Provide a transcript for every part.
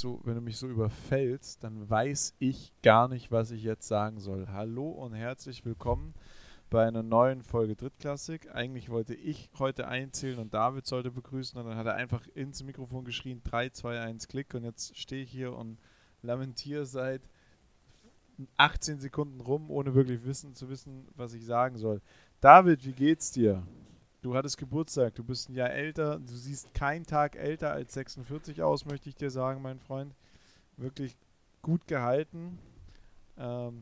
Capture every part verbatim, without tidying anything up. so, wenn du mich so überfällst, dann weiß ich gar nicht, was ich jetzt sagen soll. Hallo und herzlich willkommen bei einer neuen Folge Drittklassik. Eigentlich wollte ich heute einzählen und David sollte begrüßen und dann hat er einfach ins Mikrofon geschrien, drei, zwei, eins, Klick, und jetzt stehe ich hier und lamentiere seit achtzehn Sekunden rum, ohne wirklich wissen zu wissen, was ich sagen soll. David, wie geht's dir? Du hattest Geburtstag, du bist ein Jahr älter, du siehst keinen Tag älter als sechsundvierzig aus, möchte ich dir sagen, mein Freund. Wirklich gut gehalten. Ähm,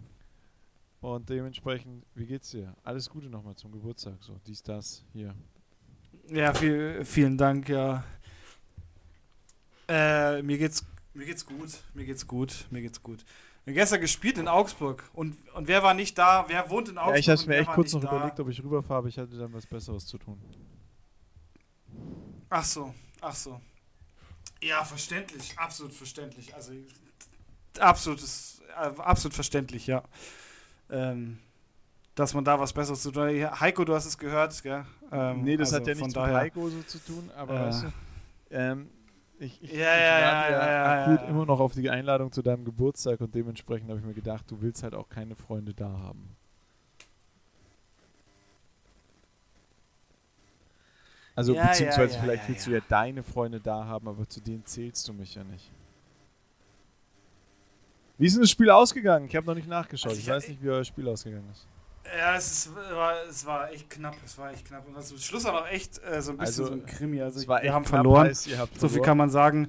und dementsprechend, wie geht's dir? Alles Gute nochmal zum Geburtstag, so dies, das, hier. Ja, viel, vielen Dank, ja. Äh, mir geht's, mir geht's gut, mir geht's gut, mir geht's gut. Wir haben gestern gespielt in Augsburg. Und, und wer war nicht da? Wer wohnt in Augsburg? Ja, ich habe mir echt kurz noch da? überlegt, ob ich rüberfahre, aber ich hatte dann was Besseres zu tun. Ach so, ach so. Ja, verständlich, absolut verständlich. Also, absolut, ist, absolut verständlich, ja. Ähm, dass man da was Besseres zu tun hat. Heiko, du hast es gehört, gell? Ähm, nee, das also hat ja nichts daher, mit Heiko so zu tun, aber äh, weißt du, ähm, Ich, ich, ja, ich ja, ja, ja, ja, akut ja. immer noch auf die Einladung zu deinem Geburtstag und dementsprechend habe ich mir gedacht, du willst halt auch keine Freunde da haben. Also ja, beziehungsweise ja, ja, vielleicht ja, willst ja. du ja deine Freunde da haben, aber zu denen zählst du mich ja nicht. Wie ist denn das Spiel ausgegangen? Ich habe noch nicht nachgeschaut. Also ich ich weiß nicht, wie euer Spiel ausgegangen ist. Ja, es, ist, war, es war echt knapp, es war echt knapp. Und also, zum Schluss war noch echt äh, so ein bisschen also, so ein Krimi. Also ich, wir haben verloren, heißt, ihr habt so verloren. viel kann man sagen.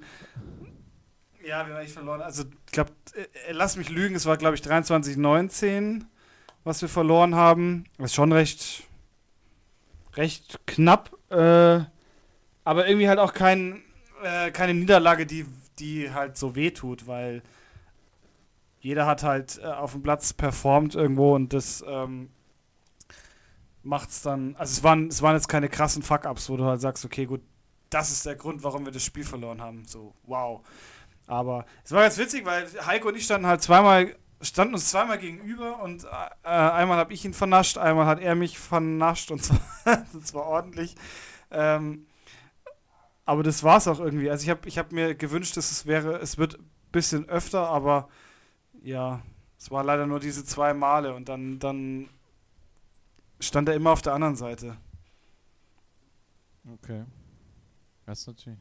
Ja, wir haben echt verloren. Also ich glaube, äh, lass mich lügen, es war glaube ich dreiundzwanzig neunzehn, was wir verloren haben. Das ist schon recht, recht knapp, äh, aber irgendwie halt auch kein, äh, keine Niederlage, die, die halt so wehtut, weil... Jeder hat halt äh, auf dem Platz performt irgendwo und das ähm, macht's dann. Also es waren, es waren jetzt keine krassen Fuck-Ups, wo du halt sagst, okay, gut, das ist der Grund, warum wir das Spiel verloren haben. So, wow. Aber es war ganz witzig, weil Heiko und ich standen halt zweimal, standen uns zweimal gegenüber und äh, einmal habe ich ihn vernascht, einmal hat er mich vernascht und zwar, und zwar ordentlich. Ähm, aber das war's auch irgendwie. Also ich habe ich hab mir gewünscht, dass es wäre, es wird ein bisschen öfter, aber ja, es war leider nur diese zwei Male und dann, dann stand er immer auf der anderen Seite. Okay. Das ist natürlich.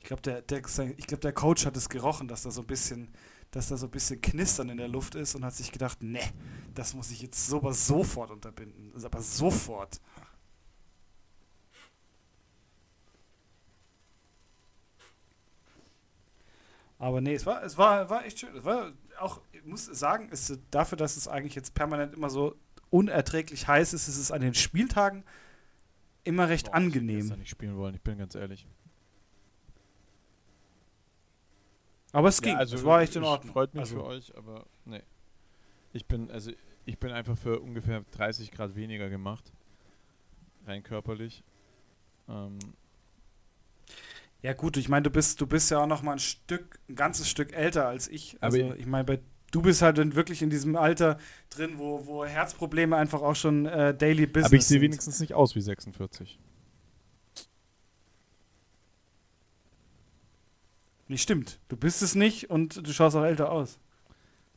Ich glaube, der, der, ich glaub, der Coach hat es gerochen, dass da so ein bisschen, dass da so ein bisschen Knistern in der Luft ist und hat sich gedacht, ne, das muss ich jetzt so, aber sofort unterbinden. Aber sofort. Aber nee, es war, es war, war echt schön. Es war auch, ich muss sagen, ist dafür, dass es eigentlich jetzt permanent immer so unerträglich heiß ist, ist es an den Spieltagen immer recht Boah, angenehm. Ich hätte das nicht spielen wollen, ich bin ganz ehrlich. Aber es ging, ja, also es war echt in Ordnung. Freut mich also. für euch, aber nee. Ich bin, also ich bin einfach für ungefähr dreißig Grad weniger gemacht. Rein körperlich. Ähm. Ja gut, ich meine, du bist, du bist ja auch noch mal ein Stück, ein ganzes Stück älter als ich. Also aber ich meine, du bist halt dann wirklich in diesem Alter drin, wo, wo Herzprobleme einfach auch schon äh, Daily Business sind. Aber ich sehe wenigstens nicht aus wie sechsundvierzig. Nee, stimmt. Du bist es nicht und du schaust auch älter aus.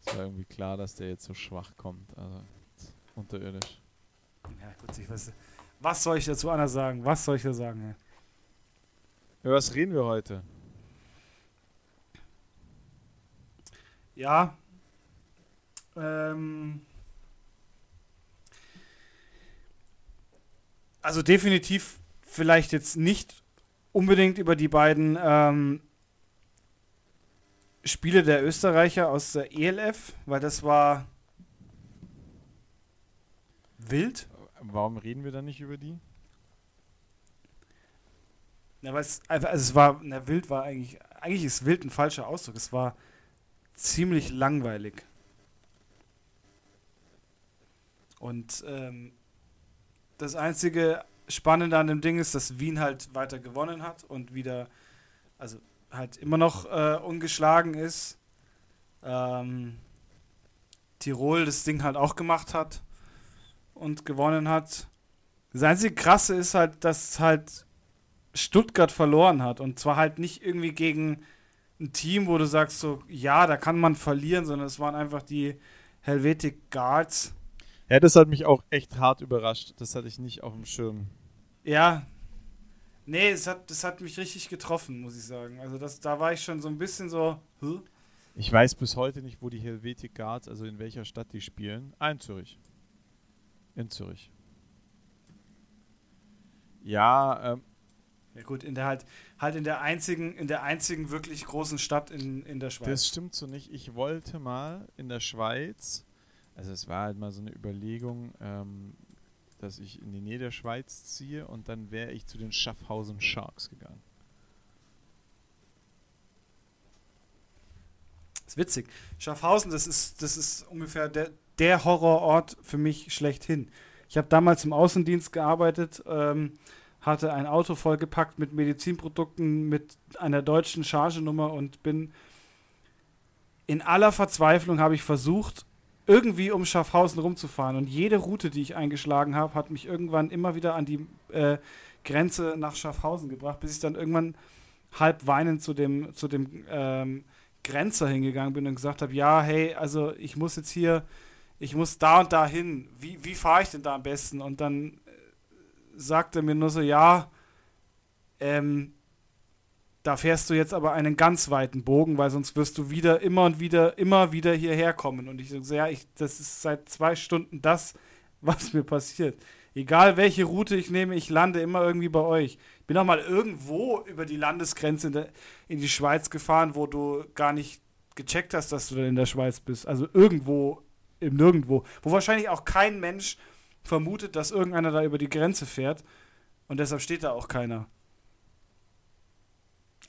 Es war irgendwie klar, dass der jetzt so schwach kommt. Also unterirdisch. Ja gut, ich weiß. Was soll ich dazu anders sagen? Was soll ich da sagen, ja? Über was reden wir heute? Ja. Ähm. Also definitiv vielleicht jetzt nicht unbedingt über die beiden ähm, Spiele der Österreicher aus der E L F, weil das war wild. Warum reden wir da nicht über die? Ja, weil es einfach, also es war, na, wild war eigentlich, eigentlich ist wild ein falscher Ausdruck, es war ziemlich langweilig. Und ähm, das einzige Spannende an dem Ding ist, dass Wien halt weiter gewonnen hat und wieder, also halt immer noch äh, ungeschlagen ist. Ähm, Tirol das Ding halt auch gemacht hat und gewonnen hat. Das einzige Krasse ist halt, dass halt Stuttgart verloren hat und zwar halt nicht irgendwie gegen ein Team, wo du sagst, so, ja, da kann man verlieren, sondern es waren einfach die Helvetic Guards. Ja, das hat mich auch echt hart überrascht. Das hatte ich nicht auf dem Schirm. Ja. Nee, das hat, das hat mich richtig getroffen, muss ich sagen. Also das, da war ich schon so ein bisschen so, hm? Ich weiß bis heute nicht, wo die Helvetic Guards, also in welcher Stadt die spielen. Ah, in Zürich. In Zürich. Ja, ähm. Ja gut, in der halt, halt in der einzigen, in der einzigen wirklich großen Stadt in, in der Schweiz. Das stimmt so nicht. Ich wollte mal in der Schweiz, also es war halt mal so eine Überlegung, ähm, dass ich in die Nähe der Schweiz ziehe und dann wäre ich zu den Schaffhausen Sharks gegangen. Das ist witzig. Schaffhausen, das ist, das ist ungefähr der, der Horrorort für mich schlechthin. Ich habe damals im Außendienst gearbeitet, ähm, hatte ein Auto vollgepackt mit Medizinprodukten, mit einer deutschen Chargenummer und bin in aller Verzweiflung habe ich versucht, irgendwie um Schaffhausen rumzufahren. Und jede Route, die ich eingeschlagen habe, hat mich irgendwann immer wieder an die äh, Grenze nach Schaffhausen gebracht, bis ich dann irgendwann halb weinend zu dem, zu dem ähm, Grenzer hingegangen bin und gesagt habe, ja, hey, also ich muss jetzt hier, ich muss da und da hin, wie, wie fahre ich denn da am besten? Und dann äh, sagte er mir nur so, ja, ähm, da fährst du jetzt aber einen ganz weiten Bogen, weil sonst wirst du wieder, immer und wieder, immer wieder hierher kommen. Und ich so, ja, ich, das ist seit zwei Stunden das, was mir passiert. Egal, welche Route ich nehme, ich lande immer irgendwie bei euch. Ich bin auch mal irgendwo über die Landesgrenze in, der, in die Schweiz gefahren, wo du gar nicht gecheckt hast, dass du dann in der Schweiz bist. Also irgendwo im Nirgendwo. Wo wahrscheinlich auch kein Mensch vermutet, dass irgendeiner da über die Grenze fährt. Und deshalb steht da auch keiner.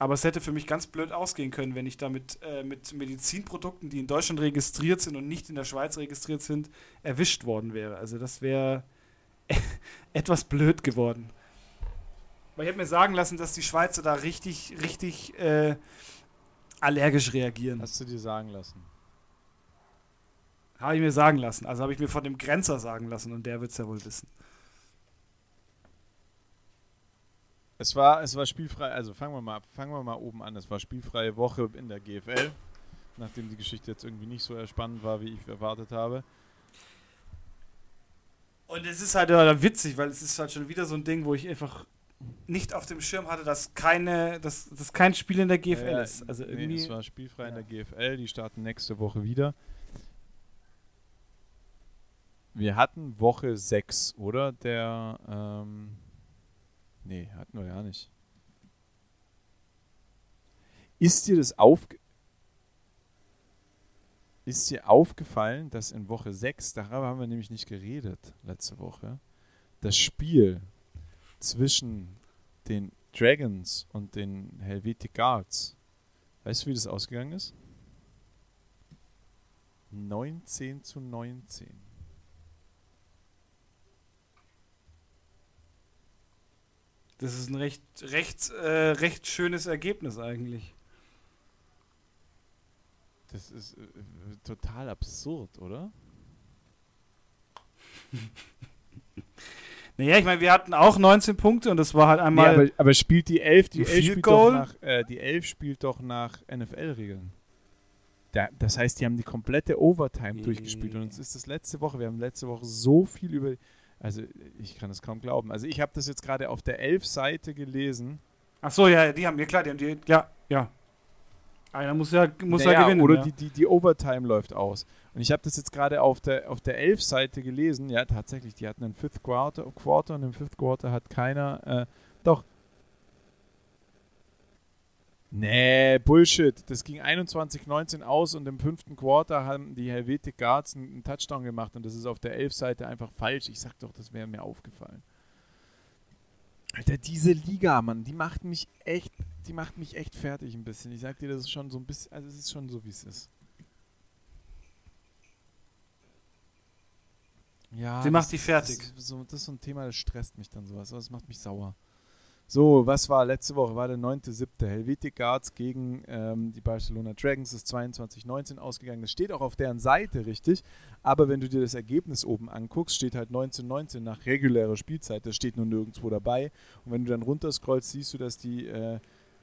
Aber es hätte für mich ganz blöd ausgehen können, wenn ich da mit, äh, mit Medizinprodukten, die in Deutschland registriert sind und nicht in der Schweiz registriert sind, erwischt worden wäre. Also das wäre etwas blöd geworden. Aber ich habe mir sagen lassen, dass die Schweizer da richtig, richtig äh, allergisch reagieren. Hast du dir sagen lassen? Habe ich mir sagen lassen. Also habe ich mir von dem Grenzer sagen lassen und der wird es ja wohl wissen. Es war, es war spielfrei, also fangen wir mal ab, fangen wir mal oben an. Es war spielfreie Woche in der G F L, nachdem die Geschichte jetzt irgendwie nicht so spannend war, wie ich erwartet habe. Und es ist halt ja, witzig, weil es ist halt schon wieder so ein Ding, wo ich einfach nicht auf dem Schirm hatte, dass keine, dass, dass kein Spiel in der G F L ja, ist. Also irgendwie, nee, es war spielfrei ja. in der G F L, die starten nächste Woche wieder. Wir hatten Woche sechs, oder? Der, ähm, nee, hatten wir ja nicht. Ist dir das aufge... Ist dir aufgefallen, dass in Woche sechs, darüber haben wir nämlich nicht geredet letzte Woche, das Spiel zwischen den Dragons und den Helvetic Guards, weißt du, wie das ausgegangen ist? neunzehn zu neunzehn. Das ist ein recht, recht, äh, recht schönes Ergebnis eigentlich. Das ist äh, total absurd, oder? Naja, ich meine, wir hatten auch neunzehn Punkte und das war halt einmal... Nee, aber, aber spielt die elf, die, elf spielt doch nach, äh, die elf spielt doch nach N F L-Regeln. Da, das heißt, die haben die komplette Overtime durchgespielt und uns ist das letzte Woche, wir haben letzte Woche so viel über... Also ich kann es kaum glauben. Also ich habe das jetzt gerade auf der elf-Seite gelesen. Ach so, ja, die haben, ja klar, die haben die... Ja, ja. Einer muss ja, muss naja, ja gewinnen. Oder ja. Die, die, die Overtime läuft aus. Und ich habe das jetzt gerade auf der, auf der elf-Seite gelesen. Ja, tatsächlich, die hatten einen Fifth Quarter, Quarter und im Fifth Quarter hat keiner... Äh, doch. Nee, Bullshit. Das ging einundzwanzig neunzehn aus und im fünften Quarter haben die Helvetic Guards einen Touchdown gemacht und das ist auf der elf-Seite einfach falsch. Ich sag doch, das wäre mir aufgefallen. Alter, diese Liga, Mann, die macht mich echt, die macht mich echt fertig ein bisschen. Ich sag dir, das ist schon so ein bisschen, also es ist schon so, wie es ist. Ja. Sie macht die fertig. Das, das, so, das ist so ein Thema, das stresst mich dann sowas, das macht mich sauer. So, was war letzte Woche? War der neunte siebte Helvetic Guards gegen ähm, die Barcelona Dragons, ist zweiundzwanzig neunzehn ausgegangen. Das steht auch auf deren Seite, richtig. Aber wenn du dir das Ergebnis oben anguckst, steht halt neunzehn neunzehn nach regulärer Spielzeit. Das steht nur nirgendwo dabei. Und wenn du dann runterscrollst, siehst du, dass die äh,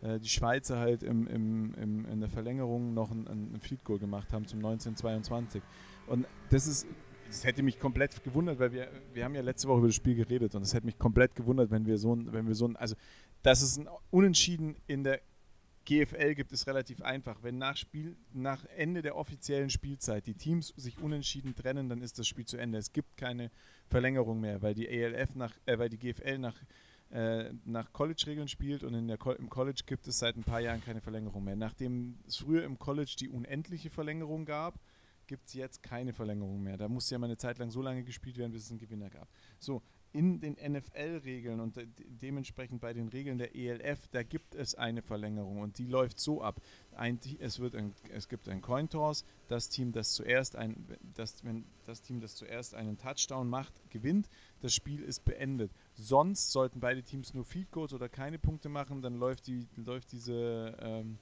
äh, die Schweizer halt im, im, im, in der Verlängerung noch ein, ein Field Goal gemacht haben zum neunzehn zweiundzwanzig. Und das ist, das hätte mich komplett gewundert, weil wir, wir haben ja letzte Woche über das Spiel geredet und es hätte mich komplett gewundert, wenn wir so ein, wenn wir so ein, also dass es ein Unentschieden in der G F L gibt, ist relativ einfach. Wenn nach Spiel, nach Ende der offiziellen Spielzeit die Teams sich unentschieden trennen, dann ist das Spiel zu Ende. Es gibt keine Verlängerung mehr, weil die E L F nach, äh, weil die G F L nach, äh, nach College-Regeln spielt und in der Co- im College gibt es seit ein paar Jahren keine Verlängerung mehr. Nachdem es früher im College die unendliche Verlängerung gab, gibt es jetzt keine Verlängerung mehr. Da musste ja mal eine Zeit lang so lange gespielt werden, bis es einen Gewinner gab. So, in den N F L-Regeln und de- dementsprechend bei den Regeln der E L F, da gibt es eine Verlängerung und die läuft so ab. Ein, es, wird ein, es gibt ein Coin-Toss, das Team, das zuerst ein, das, wenn das Team, das zuerst einen Touchdown macht, gewinnt, das Spiel ist beendet. Sonst sollten beide Teams nur Field Goals oder keine Punkte machen, dann läuft die, läuft diese... Ähm,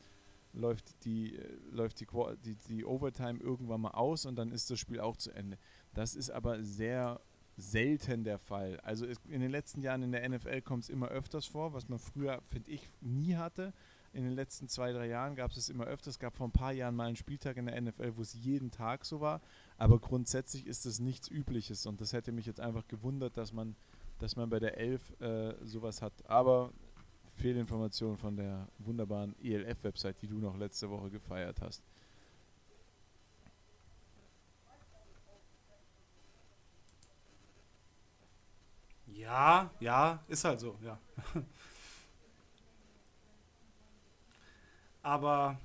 läuft die läuft die, die die Overtime irgendwann mal aus und dann ist das Spiel auch zu Ende. Das ist aber sehr selten der Fall. Also es, in den letzten Jahren in der N F L kommt es immer öfters vor, was man früher, finde ich, nie hatte. In den letzten zwei, drei Jahren gab es es immer öfters. Es gab vor ein paar Jahren mal einen Spieltag in der N F L, wo es jeden Tag so war. Aber grundsätzlich ist das nichts Übliches und das hätte mich jetzt einfach gewundert, dass man, dass man bei der Elf äh, sowas hat. Aber Fehlinformationen von der wunderbaren E L F-Website, die du noch letzte Woche gefeiert hast. Ja, ja, ist halt so, ja. Aber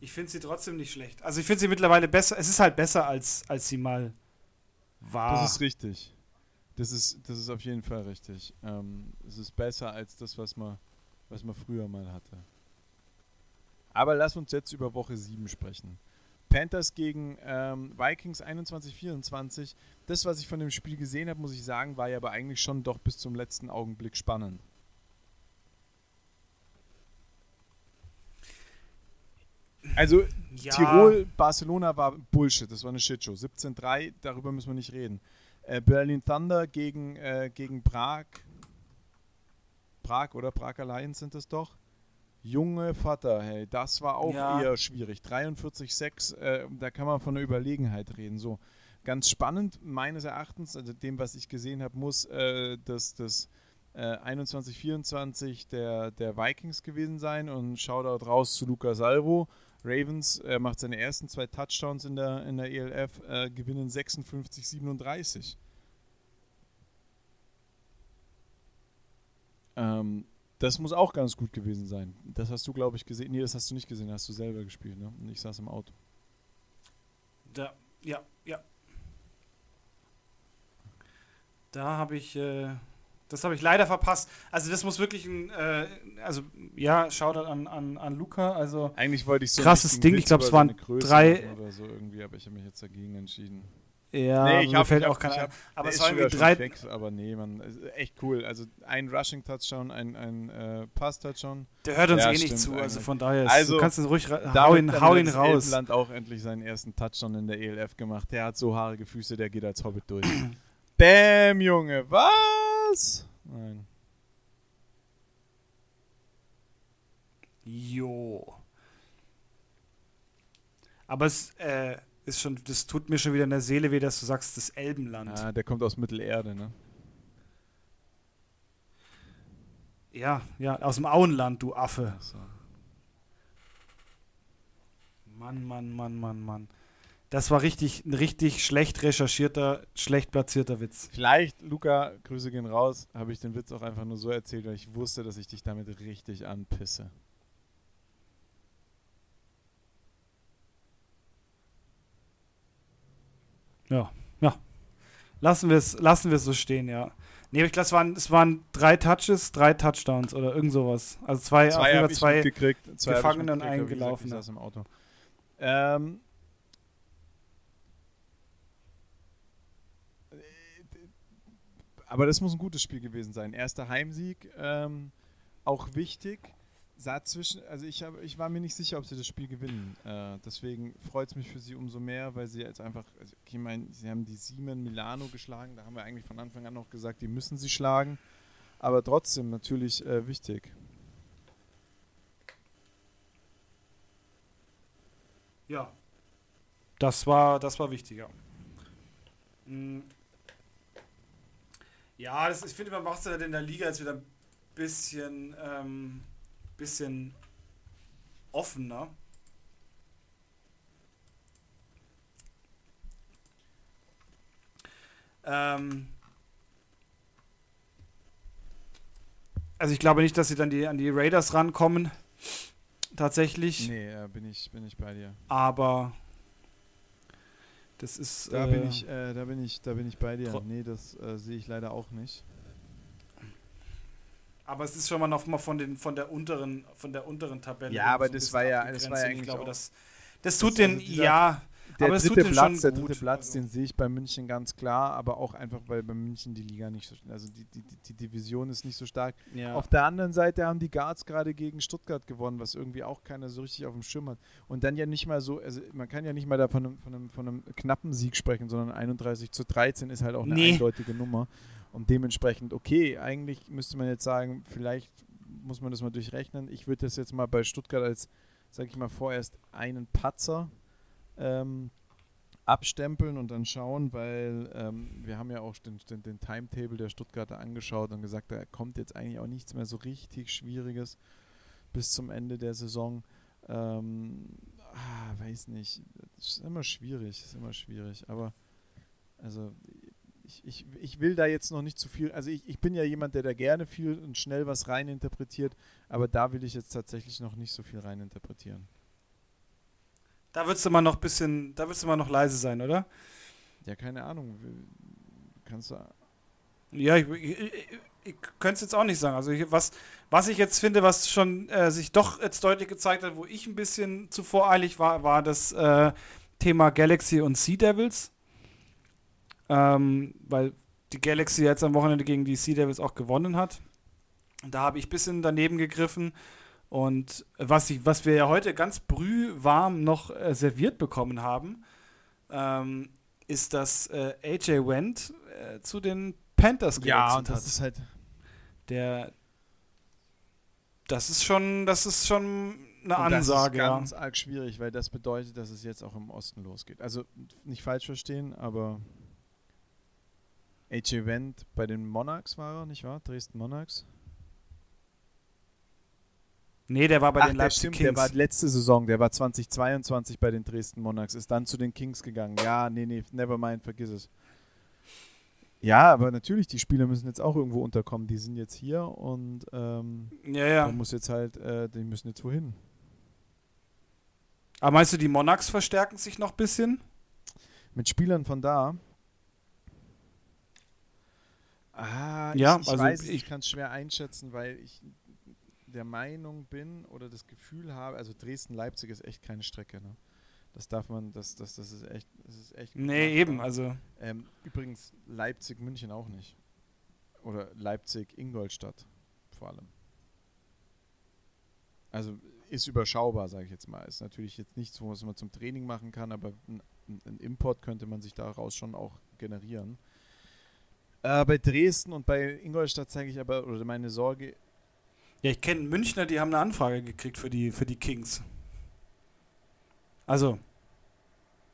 ich finde sie trotzdem nicht schlecht. Also ich finde sie mittlerweile besser, es ist halt besser, als, als sie mal war. Das ist richtig. Das ist, das ist auf jeden Fall richtig. Ähm, es ist besser als das, was man, was man früher mal hatte. Aber lass uns jetzt über Woche sieben sprechen. Panthers gegen ähm, Vikings einundzwanzig vierundzwanzig. Das, was ich von dem Spiel gesehen habe, muss ich sagen, war ja aber eigentlich schon doch bis zum letzten Augenblick spannend. Also ja. Tirol, Barcelona war Bullshit. Das war eine Shitshow. siebzehn drei, darüber müssen wir nicht reden. Berlin Thunder gegen, äh, gegen Prag. Prag oder Prager Lions sind es doch. Junge Vater, hey, das war auch ja. eher schwierig. dreiundvierzig sechs, äh, da kann man von der Überlegenheit reden. So, ganz spannend, meines Erachtens, also dem, was ich gesehen habe, muss äh, das, das äh, einundzwanzig vierundzwanzig der, der Vikings gewesen sein. Und Shoutout raus zu Luca Salvo. Ravens äh, macht seine ersten zwei Touchdowns in der, in der E L F, äh, gewinnen sechsundfünfzig siebenunddreißig. Ähm, das muss auch ganz gut gewesen sein. Das hast du, glaube ich, gesehen. Nee, das hast du nicht gesehen, hast du selber gespielt, ne? Und ich saß im Auto. Da, ja, ja. Da habe ich, äh, das habe ich leider verpasst. Also das muss wirklich ein, äh, also ja, Shoutout an, an, an Luca. Also eigentlich wollte ich so krasses Ding, Witz, ich glaube, es waren so drei oder so irgendwie, aber ich habe mich jetzt dagegen entschieden. Ja, nee, ich mir hab, fällt ich auch keine. Aber es waren irgendwie drei. Fix, aber nee, man, also echt cool. Also ein Rushing Touchdown, ein, ein äh, Pass Touchdown. Der hört uns ja eh nicht zu, eigentlich. Also von daher. Ist, also du kannst es ruhig ra- hau ihn, hau ihn raus. Elbenland auch endlich seinen ersten Touchdown in der E L F gemacht. Der hat so haarige Füße, der geht als Hobbit durch. Bäm, Junge, was? Nein. Jo. Aber es äh, ist schon, das tut mir schon wieder in der Seele weh, dass du sagst, das Elbenland. Ah, der kommt aus Mittelerde, ne? Ja, ja, aus dem Auenland, du Affe. Ach so. Mann, Mann, Mann, Mann, Mann. Das war richtig, ein richtig schlecht recherchierter, schlecht platzierter Witz. Vielleicht, Luca, Grüße gehen raus, habe ich den Witz auch einfach nur so erzählt, weil ich wusste, dass ich dich damit richtig anpisse. Ja, ja. Lassen wir es lassen wir es so stehen, ja. Nee, ich glaube, es waren, es waren drei Touches, drei Touchdowns oder irgend sowas. Also zwei, zwei, hab zwei ich mitgekriegt, zwei Gefangene und einen gelaufen. Ich saß im Auto. Ähm... Aber das muss ein gutes Spiel gewesen sein. Erster Heimsieg, ähm, auch wichtig. Sah zwischen, also ich, hab, ich war mir nicht sicher, ob sie das Spiel gewinnen. Äh, deswegen freut es mich für sie umso mehr, weil sie jetzt einfach, also ich meine, sie haben die Siemens Milano geschlagen. Da haben wir eigentlich von Anfang an noch gesagt, die müssen sie schlagen. Aber trotzdem natürlich äh, wichtig. Ja. Das war, das war wichtiger. Ja, das, ich finde, man macht es halt in der Liga jetzt wieder ein bisschen, ähm, bisschen offener. Ähm also ich glaube nicht, dass sie dann die, an die Raiders rankommen. Tatsächlich. Nee, bin ich, bin ich bei dir. Aber... Das ist, da, äh, bin ich, äh, da, bin ich, da bin ich bei dir. Tro- nee, das äh, sehe ich leider auch nicht. Aber es ist schon mal noch mal von, den, von, der, unteren, von der unteren Tabelle. Ja, aber so das, war ja, das war ja eigentlich ich glaube, das, das tut das, den, also dieser, ja, der aber es tut Platz, schon der dritte gut. Platz, also. Den sehe ich bei München ganz klar, aber auch einfach, weil bei München die Liga nicht so, also die, die, die Division ist nicht so stark. Ja. Auf der anderen Seite haben die Guards gerade gegen Stuttgart gewonnen, was irgendwie auch keiner so richtig auf dem Schirm hat. Und dann ja nicht mal so, also man kann ja nicht mal da von einem, von einem, von einem knappen Sieg sprechen, sondern einunddreißig zu dreizehn ist halt auch eine nee. eindeutige Nummer. Und dementsprechend, okay, eigentlich müsste man jetzt sagen, vielleicht muss man das mal durchrechnen. Ich würde das jetzt mal bei Stuttgart als, sag ich mal, vorerst einen Patzer Ähm, abstempeln und dann schauen, weil ähm, wir haben ja auch den, den, den Timetable der Stuttgarter angeschaut und gesagt, da kommt jetzt eigentlich auch nichts mehr so richtig Schwieriges bis zum Ende der Saison. Ähm, ah, weiß nicht, das ist immer schwierig, ist immer schwierig, aber also ich, ich, ich will da jetzt noch nicht zu viel, also ich, ich bin ja jemand, der da gerne viel und schnell was reininterpretiert, aber da will ich jetzt tatsächlich noch nicht so viel reininterpretieren. Da würdest du mal noch bisschen, da würdest du mal noch leise sein, oder? Ja, keine Ahnung. Kannst du. Ja, ich, ich, ich, ich könnte es jetzt auch nicht sagen. Also ich, was, was ich jetzt finde, was schon äh, sich doch jetzt deutlich gezeigt hat, wo ich ein bisschen zu voreilig war, war das äh, Thema Galaxy und Sea Devils. Ähm, weil die Galaxy jetzt am Wochenende gegen die Sea Devils auch gewonnen hat. Und da habe ich ein bisschen daneben gegriffen. Und was, ich, was wir ja heute ganz brühwarm noch äh, serviert bekommen haben, ähm, ist, dass äh, A J. Wendt äh, zu den Panthers gewechselt hat. Ja, und das hat. ist halt... Der, das ist schon, das ist schon eine und Ansage. Das ist ganz ja. arg schwierig, weil das bedeutet, dass es jetzt auch im Osten losgeht. Also nicht falsch verstehen, aber A J. Wendt bei den Monarchs war er, nicht wahr? Dresden Monarchs. Nee, der war bei Ach, den Leipzig Kings. Der war letzte Saison, der war zweitausendzweiundzwanzig bei den Dresden Monarchs, ist dann zu den Kings gegangen. Ja, nee, nee, never mind, vergiss es. Ja, aber natürlich, die Spieler müssen jetzt auch irgendwo unterkommen. Die sind jetzt hier und ähm, ja, ja. Man muss jetzt halt, äh, die müssen jetzt wohin. Aber meinst du, die Monarchs verstärken sich noch ein bisschen? Mit Spielern von da? Ah, ja, ich, ich also weiß, ich, ich kann es schwer einschätzen, weil ich der Meinung bin oder das Gefühl habe, also Dresden-Leipzig ist echt keine Strecke, ne? Das darf man, das, das, das ist echt, das ist echt. Nee, gut. eben, also. Ähm, übrigens Leipzig-München auch nicht. Oder Leipzig-Ingolstadt vor allem. Also ist überschaubar, sage ich jetzt mal. Ist natürlich jetzt nichts, was man zum Training machen kann, aber einen Import könnte man sich daraus schon auch generieren. Äh, bei Dresden und bei Ingolstadt zeige ich aber, oder meine Sorge. Ja, ich kenne Münchner, die haben eine Anfrage gekriegt für die, für die Kings. Also,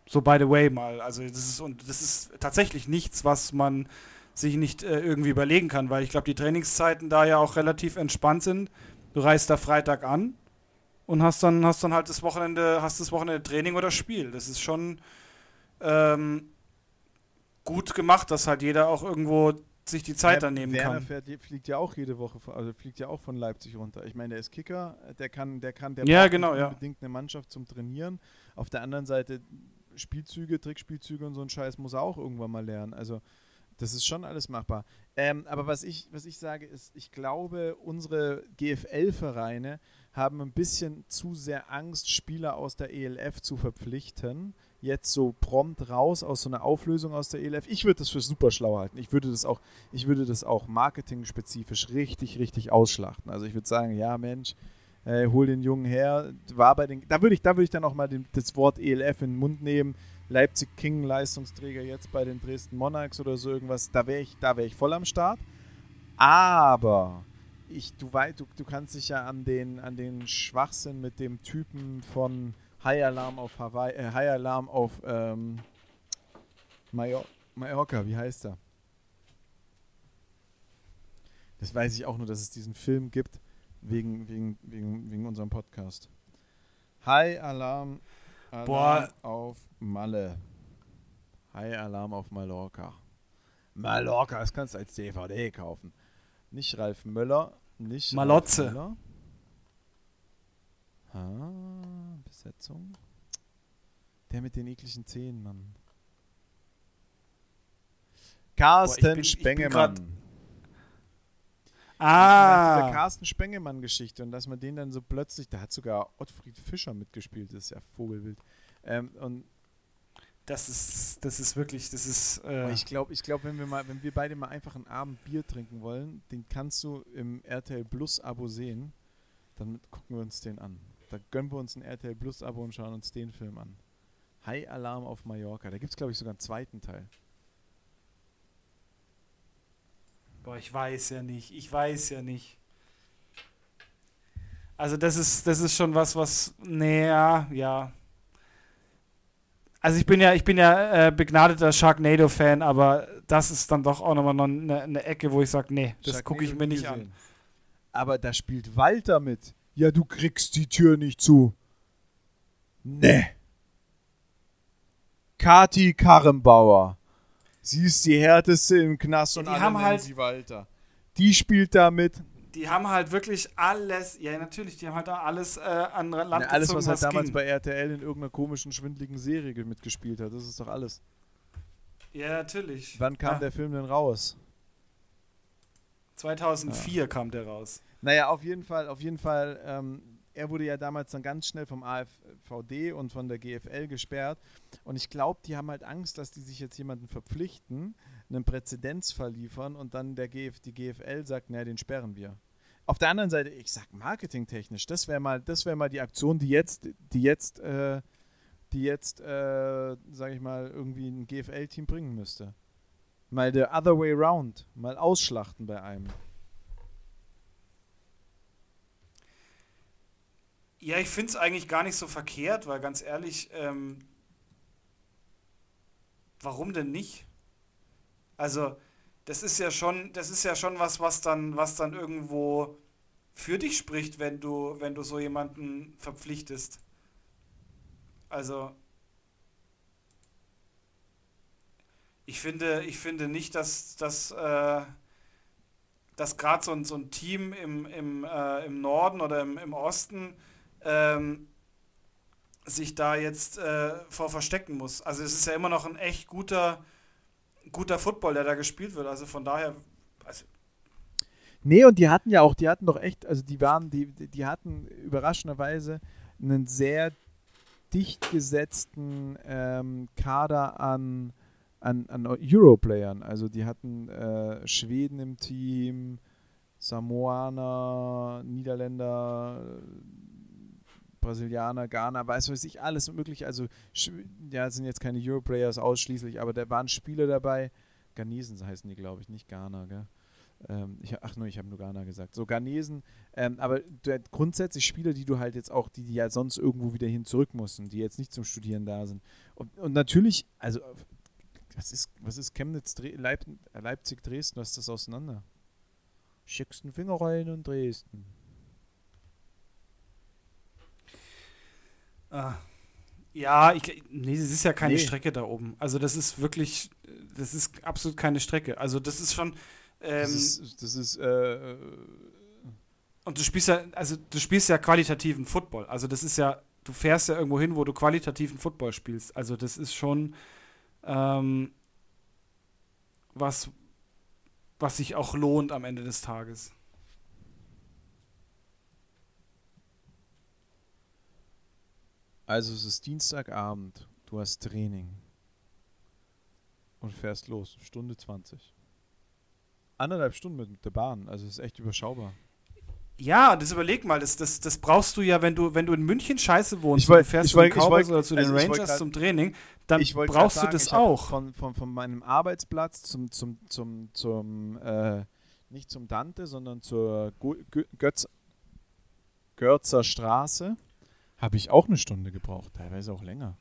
so by the way mal. Also das ist, und das ist tatsächlich nichts, was man sich nicht äh, irgendwie überlegen kann, weil ich glaube, die Trainingszeiten da ja auch relativ entspannt sind. Du reist da Freitag an und hast dann, hast dann halt das Wochenende, hast das Wochenende Training oder Spiel. Das ist schon ähm, gut gemacht, dass halt jeder auch irgendwo sich die Zeit ja, annehmen Werner kann. Fährt, fliegt ja auch jede Woche, von, also fliegt ja auch von Leipzig runter. Ich meine, der ist Kicker, der kann, der kann, der ja, braucht genau, nicht ja. unbedingt eine Mannschaft zum Trainieren. Auf der anderen Seite Spielzüge, Trickspielzüge und so ein Scheiß muss er auch irgendwann mal lernen. Also das ist schon alles machbar. Ähm, aber was ich, was ich sage ist, ich glaube, unsere G F L-Vereine haben ein bisschen zu sehr Angst, Spieler aus der E L F zu verpflichten. Jetzt so prompt raus aus so einer Auflösung aus der E L F. Ich würde das für super schlau halten. Ich würde das auch, ich würde das auch marketingspezifisch richtig, richtig ausschlachten. Also ich würde sagen, ja Mensch, äh, hol den Jungen her. War bei den, da würde ich, da würde ich dann auch mal den, das Wort E L F in den Mund nehmen. Leipzig King Leistungsträger jetzt bei den Dresden Monarchs oder so irgendwas. Da wäre ich, da wäre ich voll am Start. Aber ich, du weißt, du, du kannst dich ja an den, an den Schwachsinn mit dem Typen von High Alarm auf Hawaii, äh, High Alarm auf ähm, Major- Mallorca, wie heißt er? Das weiß ich auch nur, dass es diesen Film gibt, wegen, wegen, wegen, wegen unserem Podcast. High Alarm, Alarm Boah. auf Malle. High Alarm auf Mallorca. Mallorca, das kannst du als D V D kaufen. Nicht Ralf Möller, nicht Malotze. Ralf Möller. Ah, Besetzung. Der mit den ekligen Zähnen, Mann. Carsten Boah, ich bin, Spengemann. Ich bin ah. Diese Carsten Spengemann-Geschichte und dass man den dann so plötzlich, da hat sogar Ottfried Fischer mitgespielt, das ist ja vogelwild. Ähm, und Das ist, das ist wirklich, das ist. Äh ich glaube, ich glaub, wenn wir mal, wenn wir beide mal einfach einen Abend Bier trinken wollen, den kannst du im R T L Plus Abo sehen, dann gucken wir uns den an. Da gönnen wir uns ein R T L Plus Abo und schauen uns den Film an. High Alarm auf Mallorca. Da gibt es, glaube ich, sogar einen zweiten Teil. Boah, ich weiß ja nicht. Ich weiß ja nicht. Also das ist, das ist schon was, was. Naja, nee, ja. Also ich bin ja, ich bin ja äh, begnadeter Sharknado-Fan, aber das ist dann doch auch nochmal eine, eine Ecke, wo ich sage, nee, das gucke ich mir nicht gesehen. an. Aber da spielt Walter mit. Ja, du kriegst die Tür nicht zu. Nee. Kati Karrenbauer. Sie ist die härteste im Knast und ja, alle nennen halt, sie Walter. Die spielt da mit. Die haben halt wirklich alles, ja natürlich, die haben halt auch alles äh, an Land ja, gezogen, alles, was, was halt damals ging. Bei R T L in irgendeiner komischen, schwindeligen Serie mitgespielt hat, das ist doch alles. Ja, natürlich. Wann kam ah. der Film denn raus? zweitausendvier ja. kam der raus. Naja, auf jeden Fall, auf jeden Fall, ähm, er wurde ja damals dann ganz schnell vom A F V D und von der G F L gesperrt und ich glaube, die haben halt Angst, dass die sich jetzt jemanden verpflichten, einen Präzedenzfall liefern und dann der Gf, die G F L sagt, naja, den sperren wir. Auf der anderen Seite, ich sag marketingtechnisch, das wäre mal, das wäre mal die Aktion, die jetzt, die jetzt, äh, die jetzt, äh, sag ich mal, irgendwie ein G F L-Team bringen müsste. Mal the other way round, mal ausschlachten bei einem. Ja, ich finde es eigentlich gar nicht so verkehrt, weil ganz ehrlich, ähm, warum denn nicht? Also, das ist ja schon, das ist ja schon was, was dann, was dann irgendwo für dich spricht, wenn du, wenn du so jemanden verpflichtest. Also, ich finde, ich finde nicht, dass, dass, äh, dass gerade so ein, so ein Team im, im, äh, im Norden oder im, im Osten ähm, sich da jetzt äh, vor verstecken muss. Also, es ist ja immer noch ein echt guter guter Football, der da gespielt wird, also von daher also nee, und die hatten ja auch, die hatten doch echt, also die waren, die, die hatten überraschenderweise einen sehr dicht gesetzten ähm, Kader an, an, an Europlayern, also die hatten äh, Schweden im Team, Samoaner, Niederländer, Brasilianer, Ghana, weiß was ich, alles mögliche, also ja, sind jetzt keine Europlayers ausschließlich, aber da waren Spieler dabei, Ghanesen heißen die, glaube ich, nicht Ghana, gell? Ähm, ich, ach nein, ich habe nur Ghana gesagt, so Ghanesen, ähm, aber du, grundsätzlich Spieler, die du halt jetzt auch, die, die ja sonst irgendwo wieder hin zurück mussten, die jetzt nicht zum Studieren da sind und, und natürlich, also was ist, was ist Chemnitz, Dre- Leip- Leipzig, Dresden, was ist das auseinander? Schickst einen Finger rein und Dresden. Ah. Ja, ich, nee, das ist ja keine nee. Strecke da oben. Also das ist wirklich, das ist absolut keine Strecke. Also das ist schon ähm, das ist, das ist äh, und du spielst ja, also du spielst ja qualitativen Football. Also das ist ja, du fährst ja irgendwo hin, wo du qualitativen Football spielst. Also das ist schon ähm, was, was sich auch lohnt am Ende des Tages. Also es ist Dienstagabend, du hast Training und fährst los, Stunde zwanzig. Anderthalb Stunden mit der Bahn, also es ist echt überschaubar. Ja, das überleg mal, das, das, das brauchst du ja, wenn du, wenn du in München scheiße wohnst ich wollt, und fährst ich wollt, zu den Cowboys oder zu den also Rangers grad, zum Training, dann brauchst sagen, du das ich auch. Von, von, von meinem Arbeitsplatz zum, zum, zum, zum äh, nicht zum Dante, sondern zur Götz, Görzer Straße habe ich auch eine Stunde gebraucht, teilweise auch länger.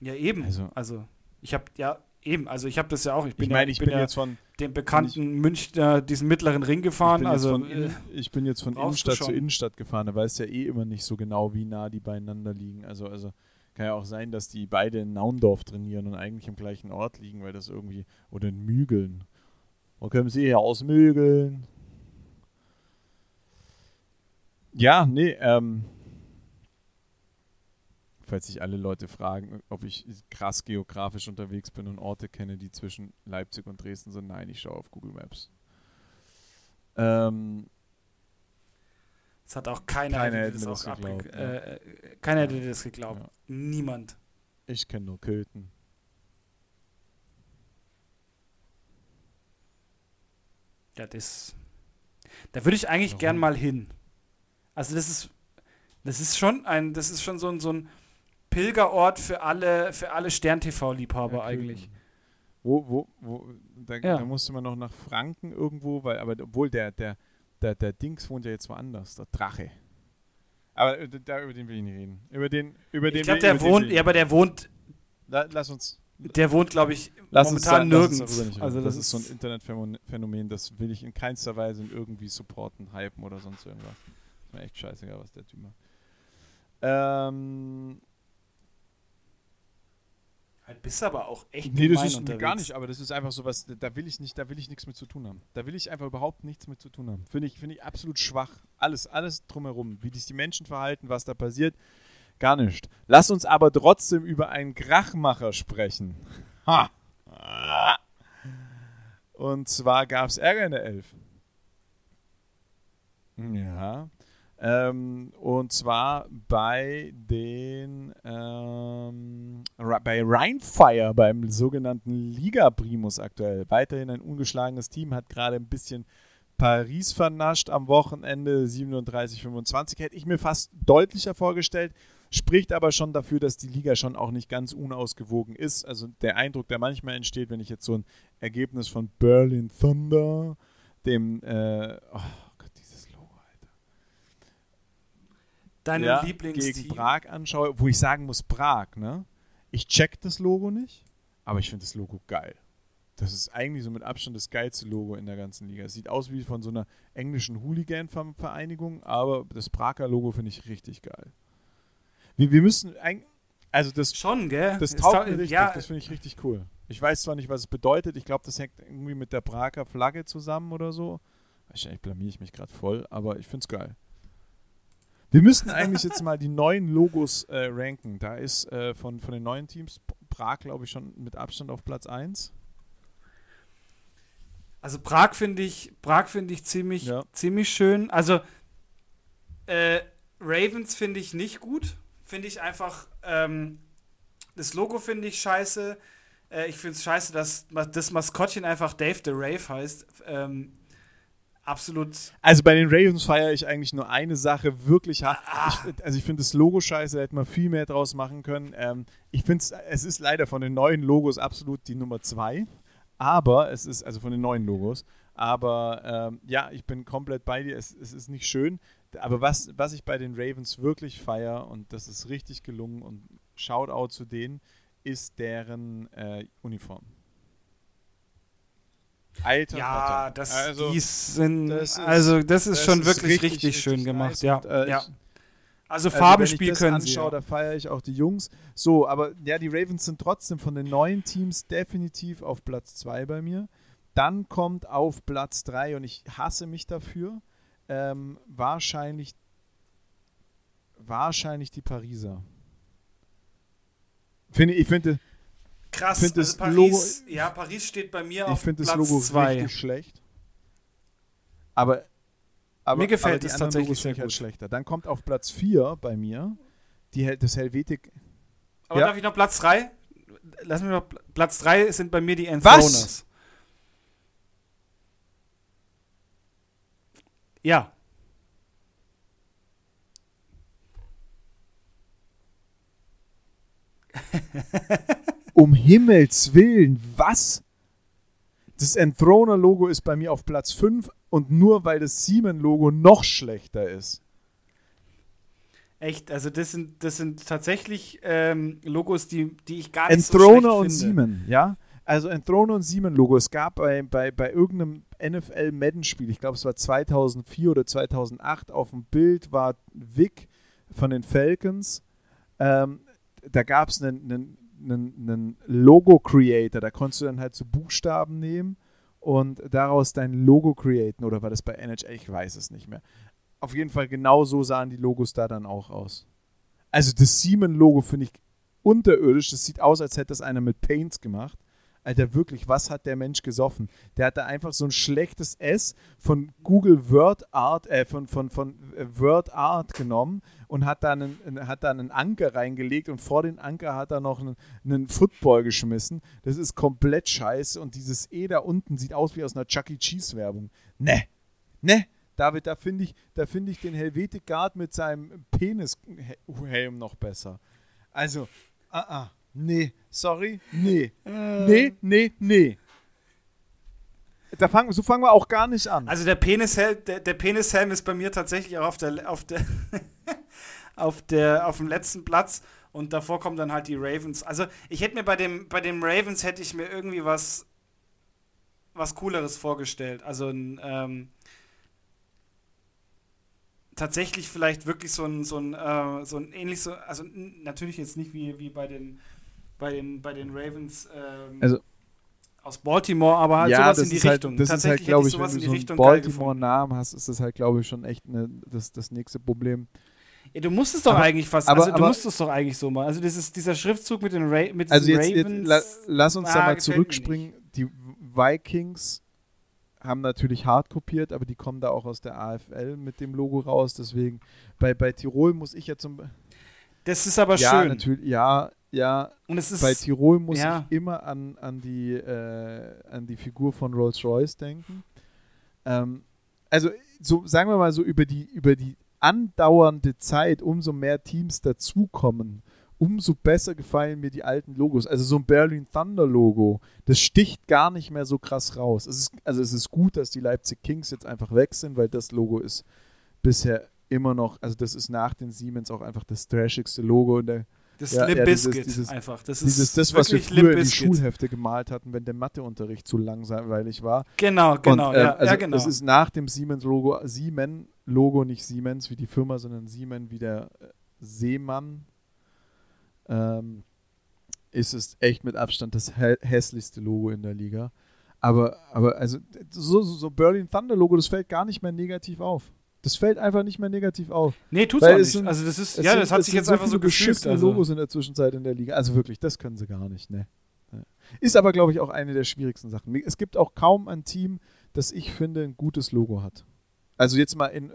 Ja, eben. Also, also ich habe ja eben, also ich habe das ja auch. Ich bin, ich mein, ja, ich bin, bin ja jetzt von dem bekannten Münchner, diesen mittleren Ring gefahren. Ich bin, also, von, äh, ich bin jetzt von Innenstadt zu Innenstadt gefahren. Da weiß ja eh immer nicht so genau, wie nah die beieinander liegen. Also, also kann ja auch sein, dass die beide in Naundorf trainieren und eigentlich im gleichen Ort liegen, weil das irgendwie, oder in Mügeln. Wo können sie hier aus Mügeln? Ja, nee, ähm, falls sich alle Leute fragen, ob ich krass geografisch unterwegs bin und Orte kenne, die zwischen Leipzig und Dresden sind, nein, ich schaue auf Google Maps. Ähm, das hat auch keiner, keiner hätte das, das auch geglaubt. Abge- ja. äh, keiner hätte das geglaubt. Ja. Niemand. Ich kenne nur Köthen. Ja, das... Da würde ich eigentlich Warum? gern mal hin. Also das ist, das ist schon ein, das ist schon so ein, so ein Pilgerort für alle, für alle Stern-T V-Liebhaber ja, eigentlich. Wo, wo, wo, da, ja. da musste man noch nach Franken irgendwo, weil, aber obwohl der, der, der, der Dings wohnt ja jetzt woanders, der Drache. Aber da, über den will ich nicht reden. Über den, über den. Ich glaube, der wohnt, ja, aber der wohnt. La, lass uns. Der wohnt, glaube ich, lass momentan uns, nirgends. Lass uns also das, das ist so ein Internetphänomen, das will ich in keinster Weise irgendwie supporten, hypen oder sonst irgendwas. Ist mir echt scheißegal, was der Typ macht. Ähm. Du bist aber auch echt nee, das ist unterwegs. Gar nicht, aber das ist einfach sowas, da will ich nicht, da will ich nichts mit zu tun haben. Da will ich einfach überhaupt nichts mit zu tun haben. Finde ich, finde ich absolut schwach. Alles, alles drumherum. Wie sich die Menschen verhalten, was da passiert, gar nicht. Lass uns aber trotzdem über einen Krachmacher sprechen. Ha! Und zwar gab es Ärger in der Elf. Ja. Ähm, und zwar bei den ähm, bei Rheinfire, beim sogenannten Liga Primus aktuell. Weiterhin ein ungeschlagenes Team, hat gerade ein bisschen Paris vernascht am Wochenende, siebenunddreißig fünfundzwanzig. Hätte ich mir fast deutlicher vorgestellt, spricht aber schon dafür, dass die Liga schon auch nicht ganz unausgewogen ist. Also der Eindruck, der manchmal entsteht, wenn ich jetzt so ein Ergebnis von Berlin Thunder, dem äh, oh, deinem ja, Lieblingsteam gegen Prag anschaue, wo ich sagen muss, Prag, ne? Ich check das Logo nicht, aber ich finde das Logo geil. Das ist eigentlich so mit Abstand das geilste Logo in der ganzen Liga. Es sieht aus wie von so einer englischen Hooligan-Vereinigung, aber das Prager Logo finde ich richtig geil. Wir, wir müssen eigentlich, also das schon, gell? Das taugt mir richtig, ja. Das finde ich richtig cool. Ich weiß zwar nicht, was es bedeutet, ich glaube, das hängt irgendwie mit der Prager Flagge zusammen oder so. Wahrscheinlich blamiere ich mich gerade voll, aber ich finde es geil. Wir müssten eigentlich jetzt mal die neuen Logos äh, ranken. Da ist äh, von, von den neuen Teams Prag, glaube ich, schon mit Abstand auf Platz eins. Also Prag finde ich, Prag finde ich ziemlich, ja. ziemlich schön. Also äh, Ravens finde ich nicht gut. Finde ich einfach, ähm, das Logo finde ich scheiße. Äh, ich finde es scheiße, dass das Maskottchen einfach Dave the Rave heißt. Ähm, Absolut. Also bei den Ravens feiere ich eigentlich nur eine Sache wirklich hart. Ich, also ich finde das Logo scheiße, da hätte man viel mehr draus machen können. Ähm, ich finde es, es ist leider von den neuen Logos absolut die Nummer zwei. Aber es ist, also von den neuen Logos. Aber ähm, ja, ich bin komplett bei dir. Es, es ist nicht schön. Aber was, was ich bei den Ravens wirklich feiere, und das ist richtig gelungen und Shoutout zu denen, ist deren äh, Uniform. Alter, ja, das, also, die sind, das ist, also das ist das schon ist wirklich richtig, richtig schön richtig gemacht, nice ja. Und, äh, ja. Also, also Farbenspiel können anschaue, sie. Ja. Da feiere ich auch die Jungs. So, aber ja, die Ravens sind trotzdem von den neuen Teams definitiv auf Platz zwei bei mir. Dann kommt auf Platz drei, und ich hasse mich dafür, ähm, wahrscheinlich, wahrscheinlich die Pariser. Finde, ich finde... Krass, also das Paris, Logo, ja, Paris steht bei mir auf Platz zwei. Ich finde das Logo zwei. Richtig schlecht. Aber, aber mir gefällt aber die es tatsächlich sehr gut. Schlechter. Dann kommt auf Platz vier bei mir die, das Helvetic. Aber ja. Darf ich noch Platz drei? Lass mich noch Platz drei sind bei mir die Enthroners. Was? Ja. Um Himmels Willen, was? Das Enthroner-Logo ist bei mir auf Platz fünf und nur weil das Siemens-Logo noch schlechter ist. Echt, also das sind, das sind tatsächlich ähm, Logos, die, die ich gar nicht Entrone so schlecht finde. Entrone und Siemens, ja. Also Entrone und Siemens-Logo. Es gab bei, bei, bei irgendeinem N F L-Madden-Spiel, ich glaube es war zweitausendvier oder zweitausendacht, auf dem Bild war Vic von den Falcons. Ähm, da gab es einen, einen, einen, einen Logo-Creator, da konntest du dann halt so Buchstaben nehmen und daraus dein Logo createn. Oder war das bei N H L? Ich weiß es nicht mehr. Auf jeden Fall genau so sahen die Logos da dann auch aus. Also das Siemens-Logo finde ich unterirdisch. Das sieht aus, als hätte das einer mit Paints gemacht. Alter, wirklich, was hat der Mensch gesoffen? Der hat da einfach so ein schlechtes S von Google Word Art, äh, von, von, von Word Art genommen und hat da, einen, hat da einen Anker reingelegt und vor den Anker hat er noch einen, einen Football geschmissen. Das ist komplett scheiße und dieses E da unten sieht aus wie aus einer Chuck E. Cheese Werbung. Ne, ne, David, da finde ich, da finde ich den Helvetic Guard mit seinem Penis-Helm noch besser. Also, ah, uh-uh. ah. Nee, sorry, nee, ähm. nee, nee, nee. Da fang, so fangen wir auch gar nicht an. Also der Penishelm, der, der Penishelm ist bei mir tatsächlich auch auf der, auf der, auf der, auf dem letzten Platz und davor kommen dann halt die Ravens. Also ich hätte mir bei dem, bei dem Ravens hätte ich mir irgendwie was, was Cooleres vorgestellt. Also ein, ähm, tatsächlich vielleicht wirklich so ein, so ein, äh, so ein ähnlich so, also n- natürlich jetzt nicht wie, wie bei den bei den, bei den Ravens ähm, also, aus Baltimore, aber halt ja, sowas in die halt, Richtung. Das tatsächlich ist halt, glaube ich, sowas wenn in die du Richtung so einen Baltimore-Namen hast, ist das halt, glaube ich, schon echt eine, das, das nächste Problem. Ja, du musst es doch aber, eigentlich fast, aber, also aber, du musst es doch eigentlich so machen. Also das ist dieser Schriftzug mit den Ra- mit also jetzt, Ravens. La- lass uns ah, da mal zurückspringen. Die Vikings haben natürlich hart kopiert, aber die kommen da auch aus der A F L mit dem Logo raus. Deswegen, bei, bei Tirol muss ich ja zum... Das ist aber ja, schön. Natürlich, ja, ja. Und es ist, bei Tirol muss ja. ich immer an, an, die, äh, an die Figur von Rolls-Royce denken. Ähm, also, so sagen wir mal so, über die, über die andauernde Zeit, umso mehr Teams dazukommen, umso besser gefallen mir die alten Logos. Also so ein Berlin Thunder Logo, das sticht gar nicht mehr so krass raus. Es ist, also es ist gut, dass die Leipzig Kings jetzt einfach weg sind, weil das Logo ist bisher immer noch, also das ist nach den Siemens auch einfach das trashigste Logo. Und der, das ja, Lip ja, dieses, Biscuit dieses, einfach. Das ist dieses, das, was wir früher in die Schulhefte gemalt hatten, wenn der Matheunterricht zu langweilig war. Genau, genau. Und, äh, ja, also ja, genau. Das ist nach dem Siemens Logo, Siemens Logo, nicht Siemens wie die Firma, sondern Siemens wie der äh, Seemann. Ähm, ist es echt mit Abstand das hä- hässlichste Logo in der Liga. Aber, aber also so, so Berlin Thunder Logo, das fällt gar nicht mehr negativ auf. Das fällt einfach nicht mehr negativ auf. Nee, tut's weil auch nicht. Sind, also das ist, ja, sind, das hat sich jetzt so einfach so geschickt. Also. Logos in der Zwischenzeit in der Liga. Also wirklich, das können sie gar nicht. Ne? Ist aber, glaube ich, auch eine der schwierigsten Sachen. Es gibt auch kaum ein Team, das ich finde, ein gutes Logo hat. Also jetzt mal in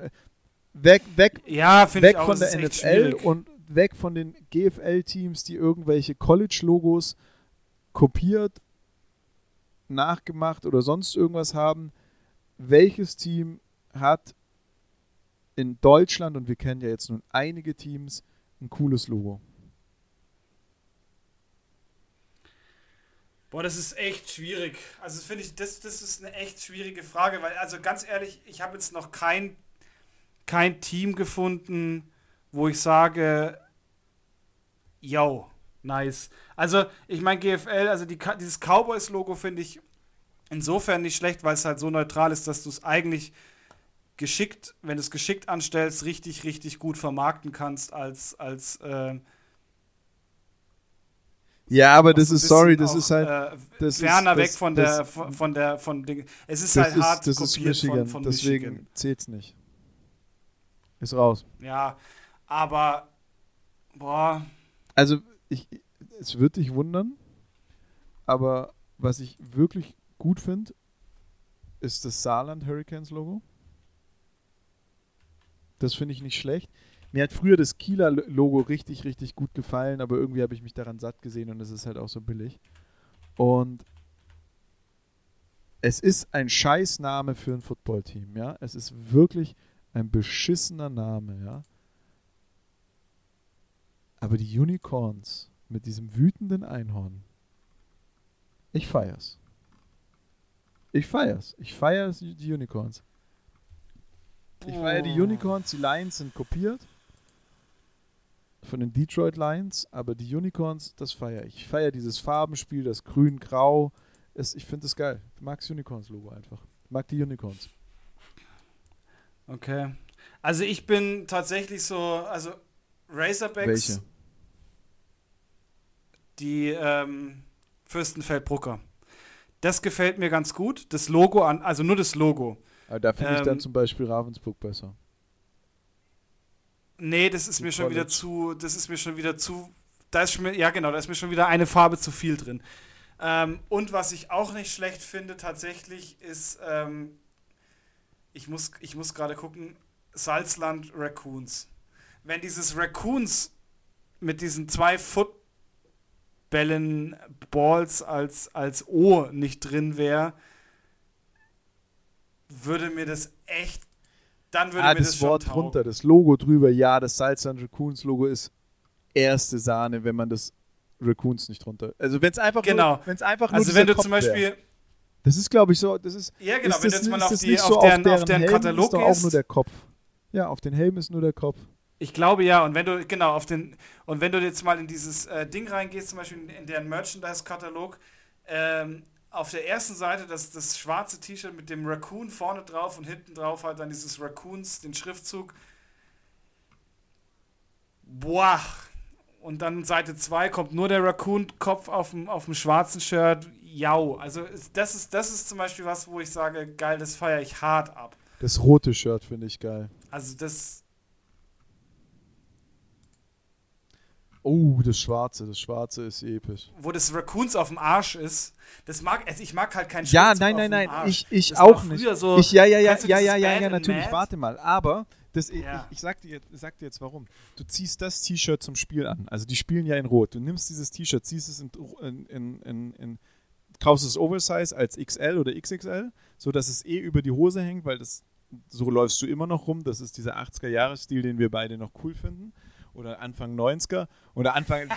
weg, weg, ja, weg auch, von der N F L und weg von den G F L-Teams, die irgendwelche College-Logos kopiert, nachgemacht oder sonst irgendwas haben. Welches Team hat in Deutschland, und wir kennen ja jetzt nun einige Teams, ein cooles Logo? Boah, das ist echt schwierig. Also finde ich, das, das ist eine echt schwierige Frage, weil, also ganz ehrlich, ich habe jetzt noch kein, kein Team gefunden, wo ich sage, yo, nice. Also, ich meine, G F L, also die, dieses Cowboys-Logo finde ich insofern nicht schlecht, weil es halt so neutral ist, dass du es eigentlich geschickt, wenn du es geschickt anstellst, richtig, richtig gut vermarkten kannst als, als äh, ja, aber das ist, sorry, das auch, ist halt äh, das ferner ist, das, weg von das, der, von, von der, von Ding. Es ist halt ist, hart das kopiert ist Michigan, von, von deswegen Michigan. Zählt's nicht. Ist raus. Ja, aber, boah. Also, ich, es wird dich wundern, aber was ich wirklich gut finde, ist das Saarland Hurricanes Logo. Das finde ich nicht schlecht. Mir hat früher das Kieler Logo richtig, richtig gut gefallen, aber irgendwie habe ich mich daran satt gesehen und es ist halt auch so billig. Und es ist ein Scheißname für ein Footballteam, ja. Es ist wirklich ein beschissener Name, ja. Aber die Unicorns mit diesem wütenden Einhorn, ich feier's. Ich feier's. Ich feier's, die Unicorns. Ich feier die Unicorns, die Lions sind kopiert. von den Detroit Lions, aber die Unicorns, das feiere ich. Ich feiere dieses Farbenspiel, das Grün-Grau. Es, ich finde es geil. Ich mag das Unicorns-Logo einfach. Ich mag die Unicorns. Okay. Also ich bin tatsächlich so, also Razorbacks. Welche? Die ähm, Fürstenfeldbrucker. Das gefällt mir ganz gut. Das Logo, an, also nur das Logo. Aber da finde ähm, ich dann zum Beispiel Ravensburg besser. Nee, das ist die mir College. schon wieder zu, das ist mir schon wieder zu, da ist schon, ja genau, da ist mir schon wieder eine Farbe zu viel drin. Ähm, und was ich auch nicht schlecht finde tatsächlich ist, ähm, ich muss, ich muss gerade gucken, Salzland Raccoons. Wenn dieses Raccoons mit diesen zwei Footballen, Balls als, als O nicht drin wäre, würde mir das echt, dann würde ah, mir das, das Wort schon drunter, das Logo drüber, ja, das Salzland Raccoons Logo ist erste Sahne, wenn man das Raccoons nicht drunter, also wenn es einfach genau. nur, wenn's einfach nur also wenn du Kopf zum Beispiel wär. Das ist, glaube ich, so, das ist, ja genau, ist wenn das, du jetzt mal auf, die, auf, so deren, auf deren Helm Katalog ist doch auch nur der Kopf. Ja, auf den Helm ist nur der Kopf. Ich glaube ja, und wenn du, genau, auf den, und wenn du jetzt mal in dieses äh, Ding reingehst, zum Beispiel in, in deren Merchandise-Katalog, ähm, auf der ersten Seite das, das schwarze T-Shirt mit dem Raccoon vorne drauf und hinten drauf halt dann dieses Raccoons, den Schriftzug. Boah! Und dann Seite zwei kommt nur der Raccoon-Kopf auf dem, auf dem schwarzen Shirt. Jau. Also das ist, das ist zum Beispiel was, wo ich sage, geil, das feiere ich hart ab. Das rote Shirt finde ich geil. Also das... Oh, das schwarze. Das schwarze ist episch. Wo das Raccoons auf dem Arsch ist. Das mag, also ich mag halt keinen Schriftzug auf dem Arsch. Ja, nein, nein, nein. Ich, ich auch nicht. So, ich, ja, ja, ja, ja, ja, ja, ja, natürlich. Mad? Warte mal. Aber... Das, ja. Ich, ich sag dir, sag dir jetzt warum. Du ziehst das T-Shirt zum Spiel an. Also die spielen ja in Rot. Du nimmst dieses T-Shirt, ziehst es in, in, in, in, in kaufst es Oversize als X L oder X X L, sodass es eh über die Hose hängt, weil das so läufst du immer noch rum. Das ist dieser achtziger-Jahres-Stil, den wir beide noch cool finden. Oder Anfang neunziger. Oder Anfang,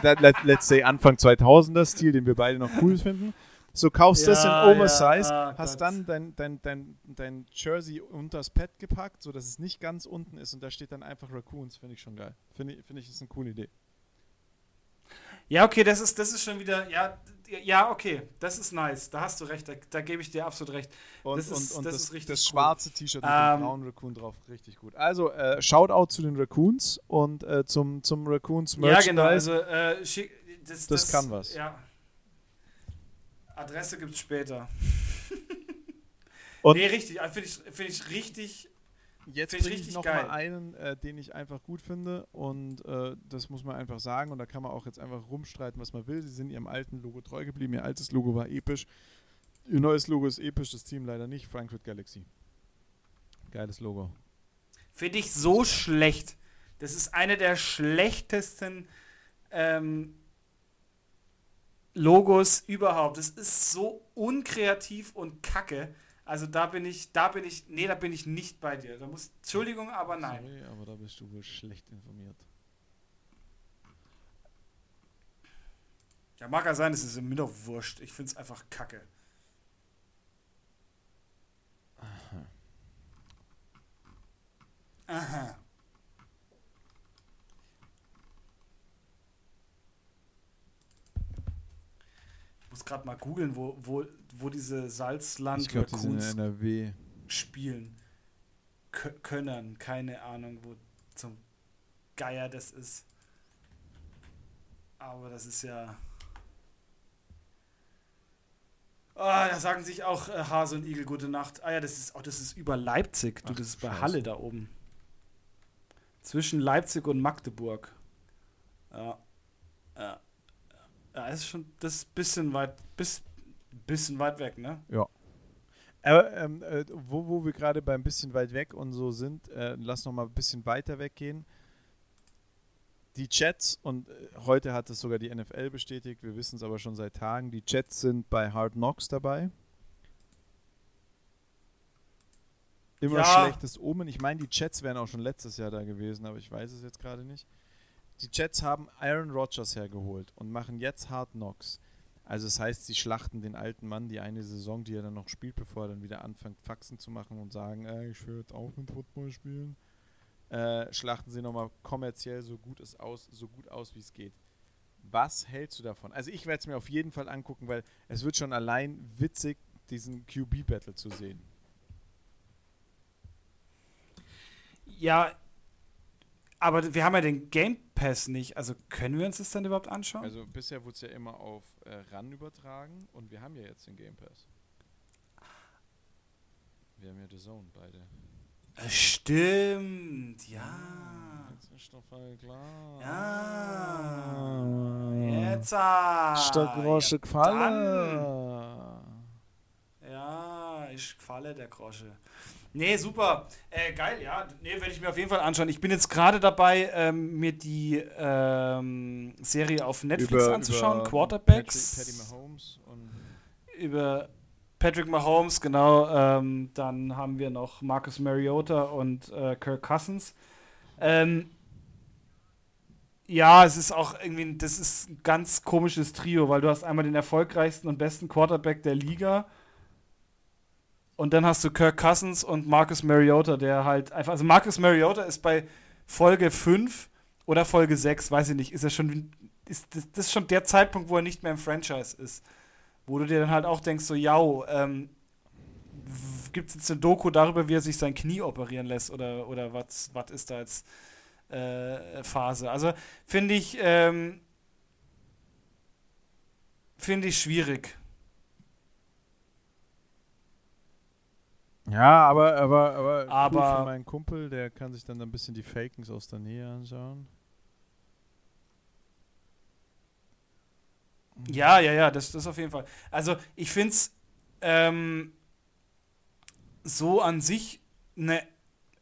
let's say Anfang zweitausender-Stil, den wir beide noch cool finden. So kaufst ja, das in Oversize, ja, ah, hast Gott. dann dein, dein, dein, dein Jersey unters Pad gepackt, sodass es nicht ganz unten ist und da steht dann einfach Raccoons, finde ich schon geil. Finde ich, find ich, ist eine coole Idee. Ja, okay, das ist, das ist schon wieder, ja, ja, okay, das ist nice, da hast du recht, da, da gebe ich dir absolut recht. Und das, und, ist, und das, das, ist richtig das schwarze cool. T-Shirt mit ähm, dem braunen Raccoon drauf, richtig gut. Also, äh, Shoutout zu den Raccoons und äh, zum, zum Raccoons-Merchandise. Ja, genau, also, äh, schick, das, das, das kann was. Ja. Adresse gibt's später. Und nee, richtig. Finde ich, find ich richtig. Jetzt bringe ich nochmal einen, äh, den ich einfach gut finde. Und äh, das muss man einfach sagen. Und da kann man auch jetzt einfach rumstreiten, was man will. Sie sind ihrem alten Logo treu geblieben. Ihr altes Logo war episch. Ihr neues Logo ist episch. Das Team leider nicht. Frankfurt Galaxy. Geiles Logo. Finde ich so schlecht. Das ist eine der schlechtesten ähm, Logos überhaupt. Das ist so unkreativ und kacke. Also da bin ich, da bin ich, nee, da bin ich nicht bei dir. Da muss, Entschuldigung, aber nein. Sorry, aber da bist du wohl schlecht informiert. Ja, mag ja sein, es ist mir doch wurscht. Ich find's einfach kacke. Aha. Aha. Ich muss gerade mal googeln, wo, wo, wo diese Salzland-Raccoons die spielen K- können. Keine Ahnung, wo zum Geier das ist. Aber das ist ja... Oh, da sagen sich auch äh, Hase und Igel, gute Nacht. Ah ja, das ist, oh, das ist über Leipzig. Du, Ach, das ist bei Scheiße. Halle da oben. Zwischen Leipzig und Magdeburg. Ja, ja. Ja, das ist schon das ist bisschen weit, bis, bisschen weit weg, ne? Ja. Aber ähm, äh, wo, wo wir gerade bei ein bisschen weit weg und so sind, äh, lass noch mal ein bisschen weiter weggehen. Die Jets, und äh, heute hat es sogar die N F L bestätigt, wir wissen es aber schon seit Tagen, die Jets sind bei Hard Knocks dabei. Immer ja. schlechtes Omen. Ich meine, die Jets wären auch schon letztes Jahr da gewesen, aber ich weiß es jetzt gerade nicht. Die Jets haben Aaron Rodgers hergeholt und machen jetzt Hard Knocks. Also das heißt, sie schlachten den alten Mann die eine Saison, die er dann noch spielt, bevor er dann wieder anfängt, Faxen zu machen und sagen, ey, ich will jetzt auch mit Football spielen. äh, schlachten sie nochmal kommerziell so gut es aus, so gut aus, wie es geht. Was hältst du davon? Also ich werde es mir auf jeden Fall angucken, weil es wird schon allein witzig, diesen Q B-Battle zu sehen. Ja, aber wir haben ja den Game Pass nicht, also können wir uns das dann überhaupt anschauen? Also bisher wurde es ja immer auf äh, R A N übertragen und wir haben ja jetzt den Game Pass. Wir haben ja The Zone beide. Stimmt, ja. Jetzt ist doch voll klar. Ja. Jetzt. Ah, Stadtgrosche Qualle. Ja, ich qualle der Grosche. Nee, super. Äh, geil, ja. Nee, werde ich mir auf jeden Fall anschauen. Ich bin jetzt gerade dabei, ähm, mir die ähm, Serie auf Netflix über, anzuschauen. Über Quarterbacks. Patrick, Patty Mahomes und über Patrick Mahomes, genau. Ähm, dann haben wir noch Marcus Mariota und äh, Kirk Cousins. Ähm, ja, es ist auch irgendwie, das ist ein ganz komisches Trio, weil du hast einmal den erfolgreichsten und besten Quarterback der Liga. Und dann hast du Kirk Cousins und Marcus Mariota, der halt einfach, also Marcus Mariota ist bei Folge fünf oder Folge sechs, weiß ich nicht, ist er schon, ist das, das ist schon der Zeitpunkt, wo er nicht mehr im Franchise ist. Wo du dir dann halt auch denkst, so, ja, ähm, gibt es jetzt eine Doku darüber, wie er sich sein Knie operieren lässt oder, oder was ist da jetzt äh, Phase? Also finde ich, ähm, finde ich schwierig. Ja, aber, aber, aber, aber cool für meinen Kumpel, der kann sich dann ein bisschen die Fakings aus der Nähe anschauen. Ja, ja, ja, das ist auf jeden Fall. Also ich finde es ähm, so an sich eine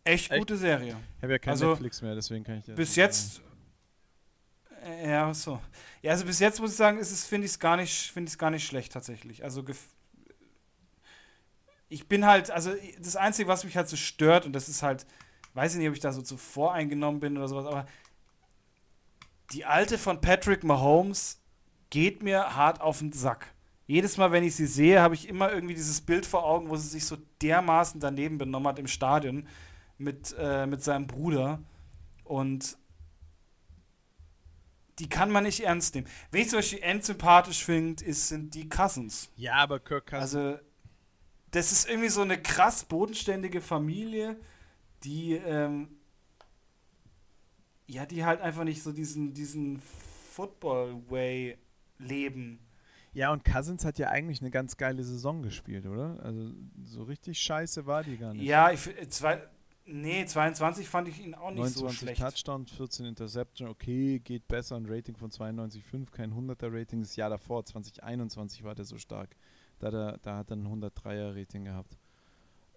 echt, echt gute Serie. Ich habe ja kein also, Netflix mehr, deswegen kann ich das bis jetzt sagen. Ja, so. Ja, also bis jetzt muss ich sagen, finde ich es gar nicht, finde ich es gar nicht schlecht tatsächlich. Also gef- Ich bin halt, also das Einzige, was mich halt so stört, und das ist halt, weiß ich nicht, ob ich da so zu voreingenommen bin oder sowas, aber die alte von Patrick Mahomes geht mir hart auf den Sack. Jedes Mal, wenn ich sie sehe, habe ich immer irgendwie dieses Bild vor Augen, wo sie sich so dermaßen daneben benommen hat im Stadion mit, äh, mit seinem Bruder. Und die kann man nicht ernst nehmen. Wenn ich zum Beispiel endsympathisch finde, sind die Cousins. Ja, aber Kirk Cousins. Also, das ist irgendwie so eine krass bodenständige Familie, die ähm, ja, die halt einfach nicht so diesen, diesen Football-Way leben. Ja, und Cousins hat ja eigentlich eine ganz geile Saison gespielt, oder? Also so richtig scheiße war die gar nicht. Ja, ich, zwei, nee, zweiundzwanzig fand ich ihn auch nicht so schlecht. neunundzwanzig Touchdowns, vierzehn Interception, okay, geht besser, ein Rating von zweiundneunzig Komma fünf, kein hunderter-Rating, das Jahr davor, zwanzig einundzwanzig war der so stark. Da, da, da hat er ein hundertdreier-Rating gehabt.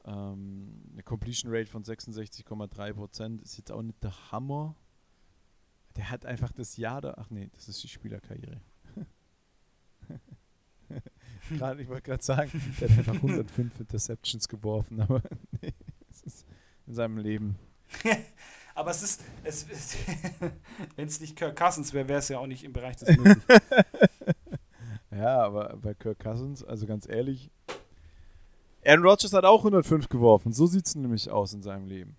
Ähm, eine Completion Rate von sechsundsechzig Komma drei Prozent ist jetzt auch nicht der Hammer. Der hat einfach das Jahr da. Ach nee, das ist die Spielerkarriere. Gerade, ich wollte gerade sagen, der hat einfach hundertfünf Interceptions geworfen, aber nee, es ist in seinem Leben. Aber es ist, es ist wenn es nicht Kirk Cousins wäre, wäre es ja auch nicht im Bereich des Möglichen. Ja, aber bei Kirk Cousins, also ganz ehrlich, Aaron Rodgers hat auch hundertfünf geworfen. So sieht es nämlich aus in seinem Leben.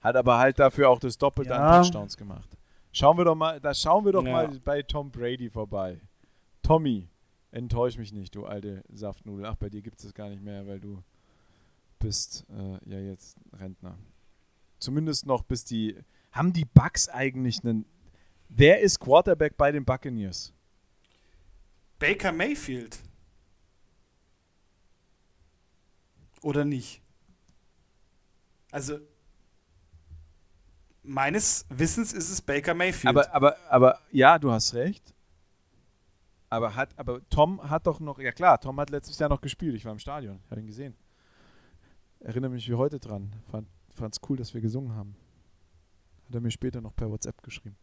Hat aber halt dafür auch das Doppelte ja. an Touchdowns gemacht. Schauen wir doch mal, da schauen wir doch ja. mal bei Tom Brady vorbei. Tommy, enttäusch mich nicht, du alte Saftnudel. Ach, bei dir gibt es das gar nicht mehr, weil du bist äh, ja jetzt Rentner. Zumindest noch bis die... Haben die Bucks eigentlich einen... Wer ist Quarterback bei den Buccaneers? Baker Mayfield. Oder nicht? Also, meines Wissens ist es Baker Mayfield. Aber, aber, aber ja, du hast recht. Aber, hat, aber Tom hat doch noch, ja klar, Tom hat letztes Jahr noch gespielt. Ich war im Stadion, habe ihn gesehen. Erinnere mich wie heute dran. Fand, fand's cool, dass wir gesungen haben. Hat er mir später noch per WhatsApp geschrieben.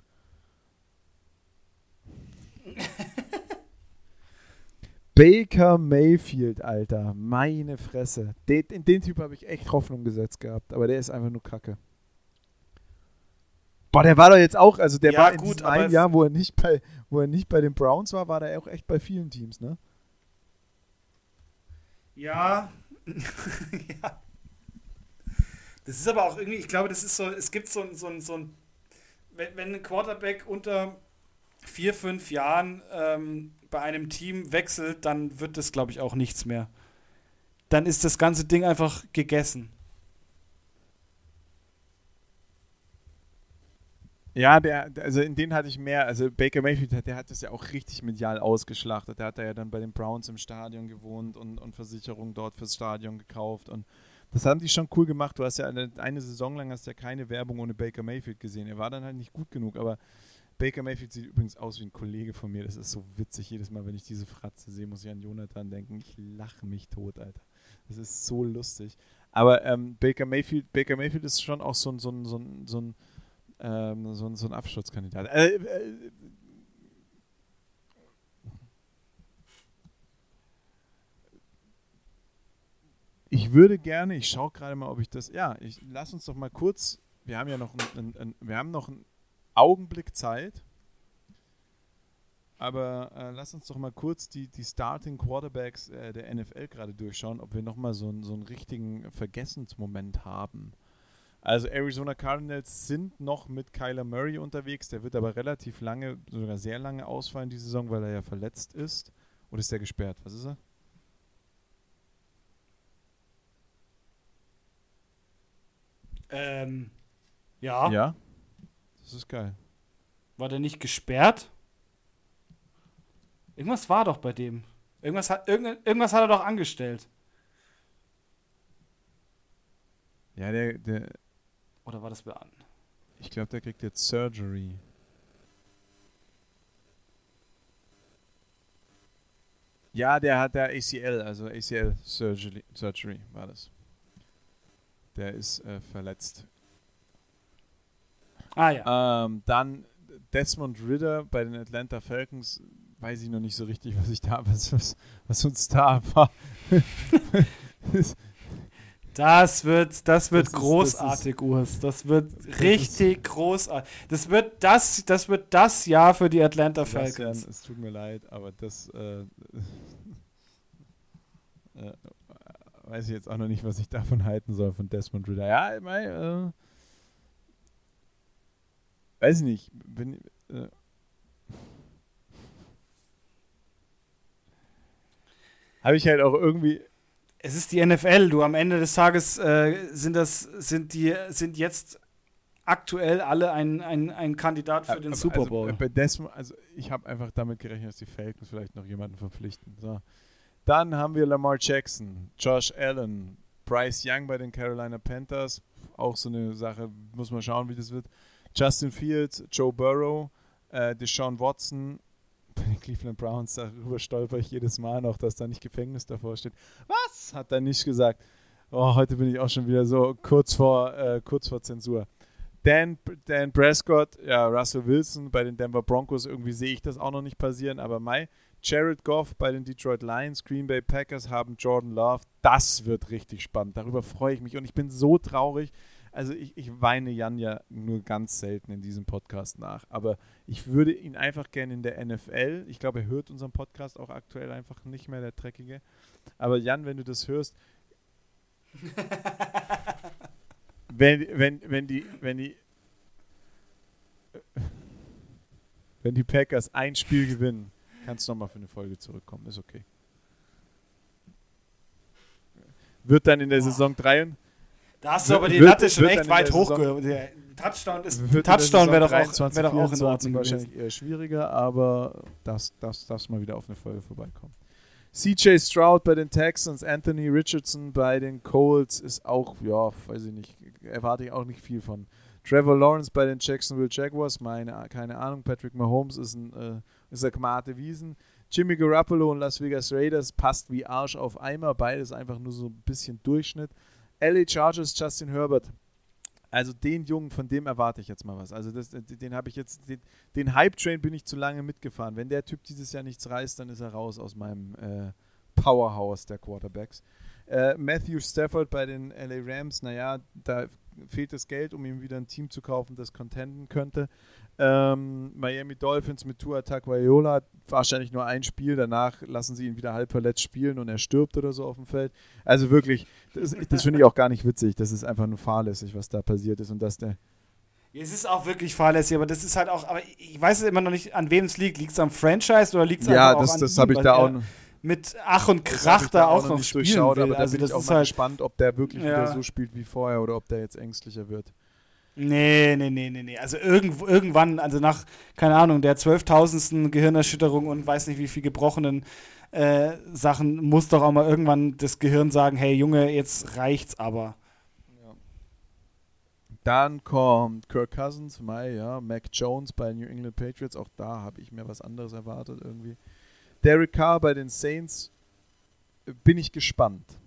Baker Mayfield, Alter, meine Fresse. Den, in den Typ habe ich echt Hoffnung gesetzt gehabt, aber der ist einfach nur Kacke. Boah, der war doch jetzt auch, also der ja, war in gut, diesem einen Jahr, wo er, nicht bei, wo er nicht bei den Browns war, war der auch echt bei vielen Teams, ne? Ja. Ja. Das ist aber auch irgendwie, ich glaube, das ist so, es gibt so, so, so ein, wenn ein Quarterback unter vier, fünf Jahren ähm, bei einem Team wechselt, dann wird das, glaube ich, auch nichts mehr. Dann ist das ganze Ding einfach gegessen. Ja, der, also in den hatte ich mehr, also Baker Mayfield, der hat das ja auch richtig medial ausgeschlachtet. Der hat ja dann bei den Browns im Stadion gewohnt und, und Versicherungen dort fürs Stadion gekauft und das haben die schon cool gemacht. Du hast ja eine, eine Saison lang hast ja keine Werbung ohne Baker Mayfield gesehen. Er war dann halt nicht gut genug, aber Baker Mayfield sieht übrigens aus wie ein Kollege von mir. Das ist so witzig. Jedes Mal, wenn ich diese Fratze sehe, muss ich an Jonathan denken. Ich lache mich tot, Alter. Das ist so lustig. Aber ähm, Baker Mayfield, Baker Mayfield ist schon auch so ein, so ein, so ein, so ein Ähm, so, so ein Absturzkandidat. Äh, äh, ich würde gerne, ich schaue gerade mal, ob ich das, ja, ich lass uns doch mal kurz, wir haben ja noch einen, einen, wir haben noch einen Augenblick Zeit, aber äh, lass uns doch mal kurz die, die Starting Quarterbacks äh, der N F L gerade durchschauen, ob wir nochmal so, so einen richtigen Vergessensmoment haben. Also Arizona Cardinals sind noch mit Kyler Murray unterwegs. Der wird aber relativ lange, sogar sehr lange ausfallen diese Saison, weil er ja verletzt ist. Oder ist der gesperrt? Was ist er? Ähm, ja. Ja? Das ist geil. War der nicht gesperrt? Irgendwas war doch bei dem. Irgendwas hat, irgend, irgendwas hat er doch angestellt. Ja, der... der Oder war das bei an? Ich glaube, der kriegt jetzt Surgery. Ja, der hat der A C L, also A C L Surgery, Surgery war das. Der ist äh, verletzt. Ah ja. Ähm, dann Desmond Ridder bei den Atlanta Falcons. Weiß ich noch nicht so richtig, was ich da, was, was, was uns da war. Das wird, das wird das großartig, ist, das Urs. Das wird das richtig großartig. Das wird das, das wird das Jahr für die Atlanta Falcons. Es tut mir leid, aber das äh, äh, weiß ich jetzt auch noch nicht, was ich davon halten soll von Desmond Ridder. Ja, ich meine, äh, weiß ich nicht. Bin, äh, habe ich halt auch irgendwie. Es ist die N F L, du, am Ende des Tages äh, sind das sind die sind jetzt aktuell alle ein, ein, ein Kandidat für den aber Super Bowl. Also, bei Desmond, also ich habe einfach damit gerechnet, dass die Falcons vielleicht noch jemanden verpflichten. So. Dann haben wir Lamar Jackson, Josh Allen, Bryce Young bei den Carolina Panthers, auch so eine Sache, muss man schauen, wie das wird. Justin Fields, Joe Burrow, äh, Deshaun Watson, bei den Cleveland Browns, darüber stolper ich jedes Mal noch, dass da nicht Gefängnis davor steht. Was? Hat er nicht gesagt. Oh, heute bin ich auch schon wieder so kurz vor, äh, kurz vor Zensur. Dan, Dan Prescott, ja, Russell Wilson bei den Denver Broncos, irgendwie sehe ich das auch noch nicht passieren, aber Mai. Jared Goff bei den Detroit Lions, Green Bay Packers haben Jordan Love. Das wird richtig spannend. Darüber freue ich mich und ich bin so traurig. Also ich, ich weine Jan ja nur ganz selten in diesem Podcast nach, aber ich würde ihn einfach gerne in der N F L, ich glaube, er hört unseren Podcast auch aktuell einfach nicht mehr, der Dreckige, aber Jan, wenn du das hörst, wenn, wenn, wenn die, wenn die, wenn die Packers ein Spiel gewinnen, kannst du nochmal für eine Folge zurückkommen, ist okay. Wird dann in der Saison drei... Da hast du aber die wird, Latte schon echt weit hochgehoben. Touchdown, Touchdown wäre doch auch, wär doch auch in Ordnung. Wahrscheinlich eher schwieriger, aber das darf mal wieder auf eine Folge vorbeikommen. C J Stroud bei den Texans, Anthony Richardson bei den Colts ist auch, ja, weiß ich nicht, erwarte ich auch nicht viel von. Trevor Lawrence bei den Jacksonville Jaguars, meine, keine Ahnung. Patrick Mahomes ist ein, äh, ist ein Gmate Wiesen. Jimmy Garoppolo und Las Vegas Raiders passt wie Arsch auf Eimer, beides einfach nur so ein bisschen Durchschnitt. L A Chargers, Justin Herbert. Also den Jungen, von dem erwarte ich jetzt mal was. Also das, den habe ich jetzt, den, den Hype-Train bin ich zu lange mitgefahren. Wenn der Typ dieses Jahr nichts reißt, dann ist er raus aus meinem äh, Powerhouse der Quarterbacks. Äh, Matthew Stafford bei den L A Rams, naja, da fehlt das Geld, um ihm wieder ein Team zu kaufen, das contenden könnte. Ähm, Miami Dolphins mit Tua Tagovailoa, wahrscheinlich nur ein Spiel, danach lassen sie ihn wieder halb verletzt spielen und er stirbt oder so auf dem Feld. Also wirklich, das, das finde ich auch gar nicht witzig, das ist einfach nur fahrlässig, was da passiert ist und dass der... Es ist auch wirklich fahrlässig, aber das ist halt auch, aber ich weiß es immer noch nicht, an wem es liegt. Liegt es am Franchise oder liegt es ja, einfach das, auch an das habe ich da auch noch, mit Ach und Krach da auch, auch noch, noch spielen durchschaut, will. Aber also da bin das ich auch mal halt gespannt, ob der wirklich ja. wieder so spielt wie vorher oder ob der jetzt ängstlicher wird. Nee, nee, nee, nee, nee. Also irgend, irgendwann, also nach, keine Ahnung, der zwölftausendsten Gehirnerschütterung und weiß nicht wie viel gebrochenen äh, Sachen, muss doch auch mal irgendwann das Gehirn sagen, hey Junge, jetzt reicht's aber. Dann kommt Kirk Cousins, Mai, ja, Mac Jones bei New England Patriots. Auch da habe ich mir was anderes erwartet irgendwie. Derek Carr bei den Saints, bin ich gespannt.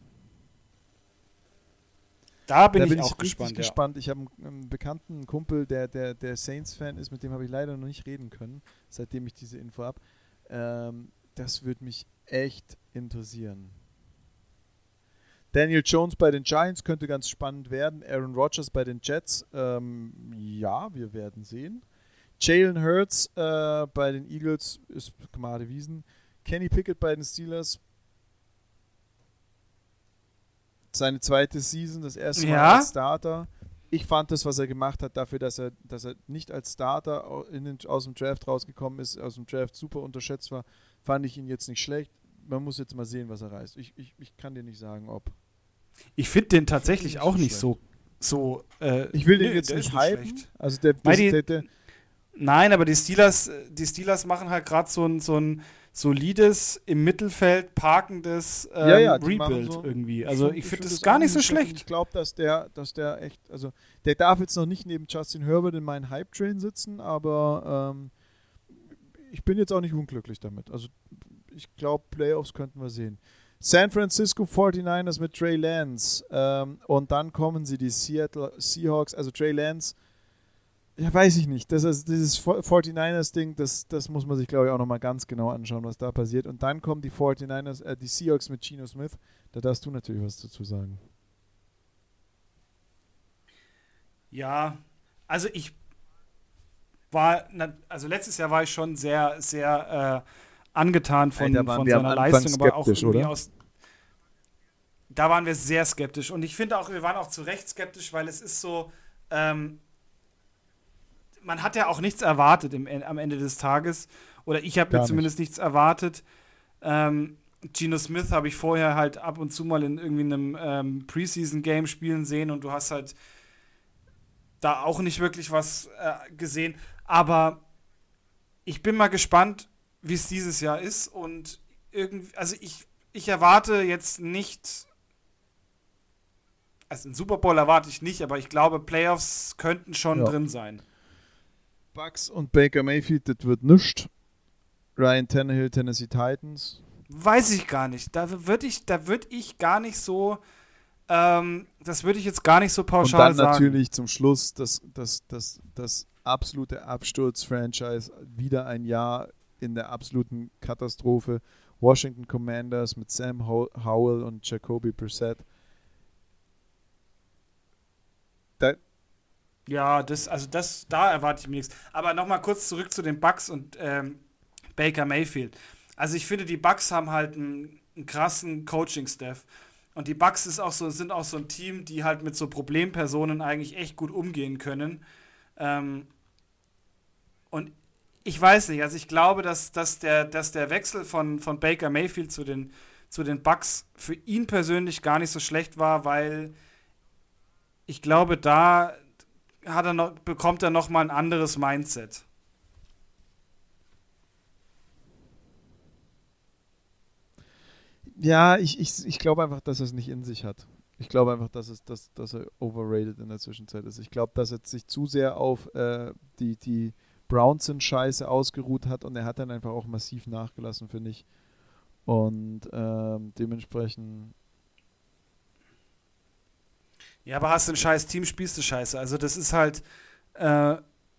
Da bin, da bin ich, ich auch gespannt. Ja. gespannt. Ich habe einen Bekannten, einen Kumpel, der, der, der Saints-Fan ist, mit dem habe ich leider noch nicht reden können, seitdem ich diese Info habe. Ähm, das würde mich echt interessieren. Daniel Jones bei den Giants könnte ganz spannend werden. Aaron Rodgers bei den Jets, ähm, ja, wir werden sehen. Jalen Hurts äh, bei den Eagles ist gemade Wiesen. Kenny Pickett bei den Steelers. Seine zweite Season, das erste Mal ja. als Starter. Ich fand das, was er gemacht hat, dafür, dass er, dass er nicht als Starter in den, aus dem Draft rausgekommen ist, aus dem Draft super unterschätzt war, fand ich ihn jetzt nicht schlecht. Man muss jetzt mal sehen, was er reißt. Ich, ich, ich kann dir nicht sagen, ob... Ich finde den tatsächlich auch nicht so... so äh, ich will den nö, jetzt nicht hypen. Also der, das, die, der, der nein, aber die Steelers, die Steelers machen halt gerade so ein, so ein solides, im Mittelfeld parkendes ähm, ja, ja, Rebuild so irgendwie. Also ich, ich finde find das gar nicht so schlecht. Ich glaube, dass der, dass der echt... Also der darf jetzt noch nicht neben Justin Herbert in meinen Hype-Train sitzen, aber ähm, ich bin jetzt auch nicht unglücklich damit. Also ich glaube, Playoffs könnten wir sehen. San Francisco forty-niners mit Trey Lance. Ähm, und dann kommen sie, die Seattle Seahawks. Also Trey Lance, ja, weiß ich nicht. Das ist, dieses forty-niners-Ding, das, das muss man sich, glaube ich, auch nochmal ganz genau anschauen, was da passiert. Und dann kommen die forty-niners, äh, die Seahawks mit Geno Smith. Da darfst du natürlich was dazu sagen. Ja, also ich war, also letztes Jahr war ich schon sehr, sehr, äh, angetan von, Alter, von seiner Leistung, aber auch irgendwie oder? aus... Da waren wir sehr skeptisch. Und ich finde auch, wir waren auch zu Recht skeptisch, weil es ist so, ähm, man hat ja auch nichts erwartet im, am Ende des Tages. Oder ich habe mir zumindest nichts erwartet. Ähm, Geno Smith habe ich vorher halt ab und zu mal in irgendwie einem ähm, Preseason-Game spielen sehen und du hast halt da auch nicht wirklich was äh, gesehen. Aber ich bin mal gespannt, wie es dieses Jahr ist und irgendwie, also ich, ich erwarte jetzt nicht, also einen Super Bowl erwarte ich nicht, aber ich glaube, Playoffs könnten schon ja. drin sein. Bucks und Baker Mayfield, das wird nichts. Ryan Tannehill, Tennessee Titans. Weiß ich gar nicht, da würde ich, da würde ich gar nicht so, ähm, das würde ich jetzt gar nicht so pauschal sagen. Und dann sagen. Natürlich zum Schluss, das, das, das, das absolute Absturz-Franchise, wieder ein Jahr in der absoluten Katastrophe. Washington Commanders mit Sam Howell und Jacoby Brissett. Da ja, das, also das, da erwarte ich mir nichts. Aber nochmal kurz zurück zu den Bucks und ähm, Baker Mayfield. Also ich finde, die Bucks haben halt einen, einen krassen Coaching-Staff. Und die Bucks ist auch so, sind auch so ein Team, die halt mit so Problempersonen eigentlich echt gut umgehen können. Ähm, und ich weiß nicht, also ich glaube, dass, dass, der, dass der Wechsel von, von Baker Mayfield zu den, zu den Bucks für ihn persönlich gar nicht so schlecht war, weil ich glaube, da hat er noch, bekommt er noch mal ein anderes Mindset. Ja, ich, ich, ich glaube einfach, dass er es nicht in sich hat. Ich glaube einfach, dass, es, dass, dass er overrated in der Zwischenzeit ist. Ich glaube, dass er sich zu sehr auf äh, die, die Brownson-Scheiße ausgeruht hat und er hat dann einfach auch massiv nachgelassen, finde ich. Und ähm, dementsprechend. Ja, aber hast du ein scheiß Team, spielst du Scheiße. Also das ist halt, äh,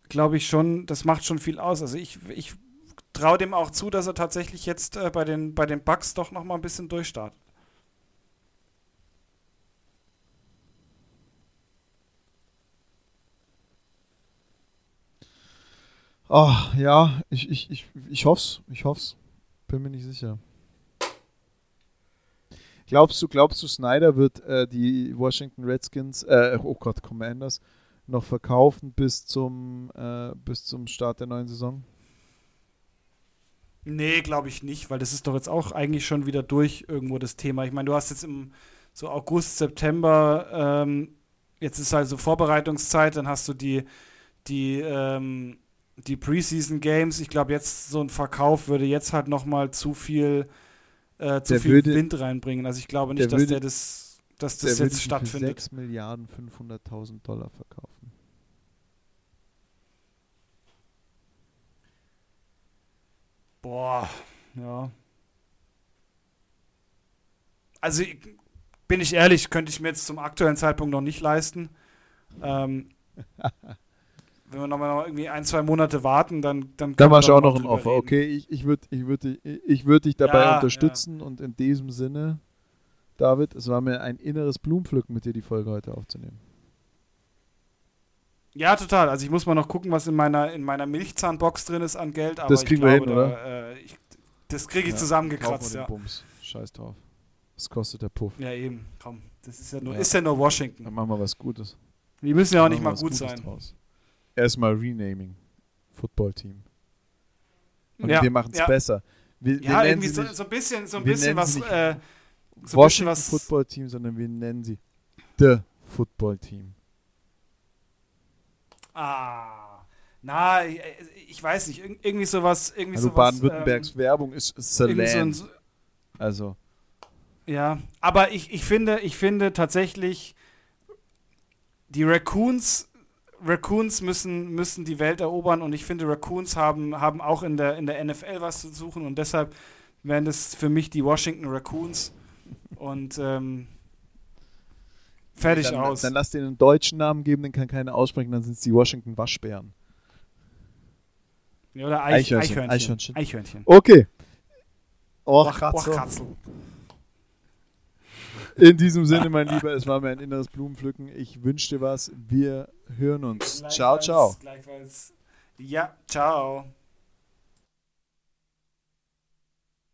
glaube ich schon, das macht schon viel aus. Also ich, ich traue dem auch zu, dass er tatsächlich jetzt äh, bei den, bei den Bucks doch noch mal ein bisschen durchstartet. Ach, ja, ich, ich, ich, ich hoff's, ich hoff's. Bin mir nicht sicher. Glaubst du, glaubst du, Snyder wird äh, die Washington Redskins, äh, oh Gott, Commanders, noch verkaufen bis zum, äh, bis zum Start der neuen Saison? Nee, glaube ich nicht, weil das ist doch jetzt auch eigentlich schon wieder durch irgendwo das Thema. Ich meine, du hast jetzt im so August, September, ähm, jetzt ist halt so Vorbereitungszeit, dann hast du die, die, ähm, die Preseason-Games. Ich glaube, jetzt so ein Verkauf würde jetzt halt noch mal zu viel, äh, zu der viel würde, Wind reinbringen. Also ich glaube nicht, der dass, würde, der das, dass das der jetzt stattfindet. Der würde für sechs Milliarden fünfhunderttausend Dollar verkaufen. Boah, ja. Also, ich, bin ich ehrlich, könnte ich mir jetzt zum aktuellen Zeitpunkt noch nicht leisten. Ähm, wenn wir nochmal noch irgendwie ein, zwei Monate warten, dann dann Dann machst du auch noch ein Offer. Reden. Okay, ich, ich würde ich würd, ich würd dich dabei ja, unterstützen ja. Und in diesem Sinne, David, es war mir ein inneres Blumenpflücken, mit dir die Folge heute aufzunehmen. Ja, total. Also ich muss mal noch gucken, was in meiner, in meiner Milchzahnbox drin ist an Geld. Aber das kriegen ich glaube, wir hin, oder? Da, äh, ich, das kriege ich ja, zusammengekratzt, ja. Bums. Scheiß drauf. Was kostet der Puff? Ja, eben. Komm, das ist ja nur, ja. Ist ja nur Washington. Dann machen wir was Gutes. Die müssen ja auch dann nicht mal gut Gutes sein. Draus. Erstmal Renaming. Football-Team. Und ja, wir machen es ja. besser. Wir, ja, wir irgendwie so, nicht, so ein bisschen, so ein bisschen was... Äh, so Washington-Football-Team, sondern wir nennen sie The Football-Team. Ah, na, ich, ich weiß nicht, Ir- irgendwie sowas, irgendwie also sowas. Baden-Württembergs ähm, Werbung ist Salam. So also. Ja, aber ich, ich finde, ich finde tatsächlich, die Raccoons, Raccoons müssen, müssen die Welt erobern und ich finde, Raccoons haben, haben auch in der, in der N F L was zu suchen und deshalb wären das für mich die Washington Raccoons und, ähm, fertig dann, aus. Dann lass dir einen deutschen Namen geben, den kann keiner aussprechen, dann sind es die Washington Waschbären. Ja, oder Eich- Eichhörnchen. Eichhörnchen. Eichhörnchen. Okay. Och, Katzel. In diesem Sinne, mein Lieber, es war mir ein inneres Blumenpflücken. Ich wünsche dir was. Wir hören uns. Ciao, ciao. Gleichfalls. Ja, ciao.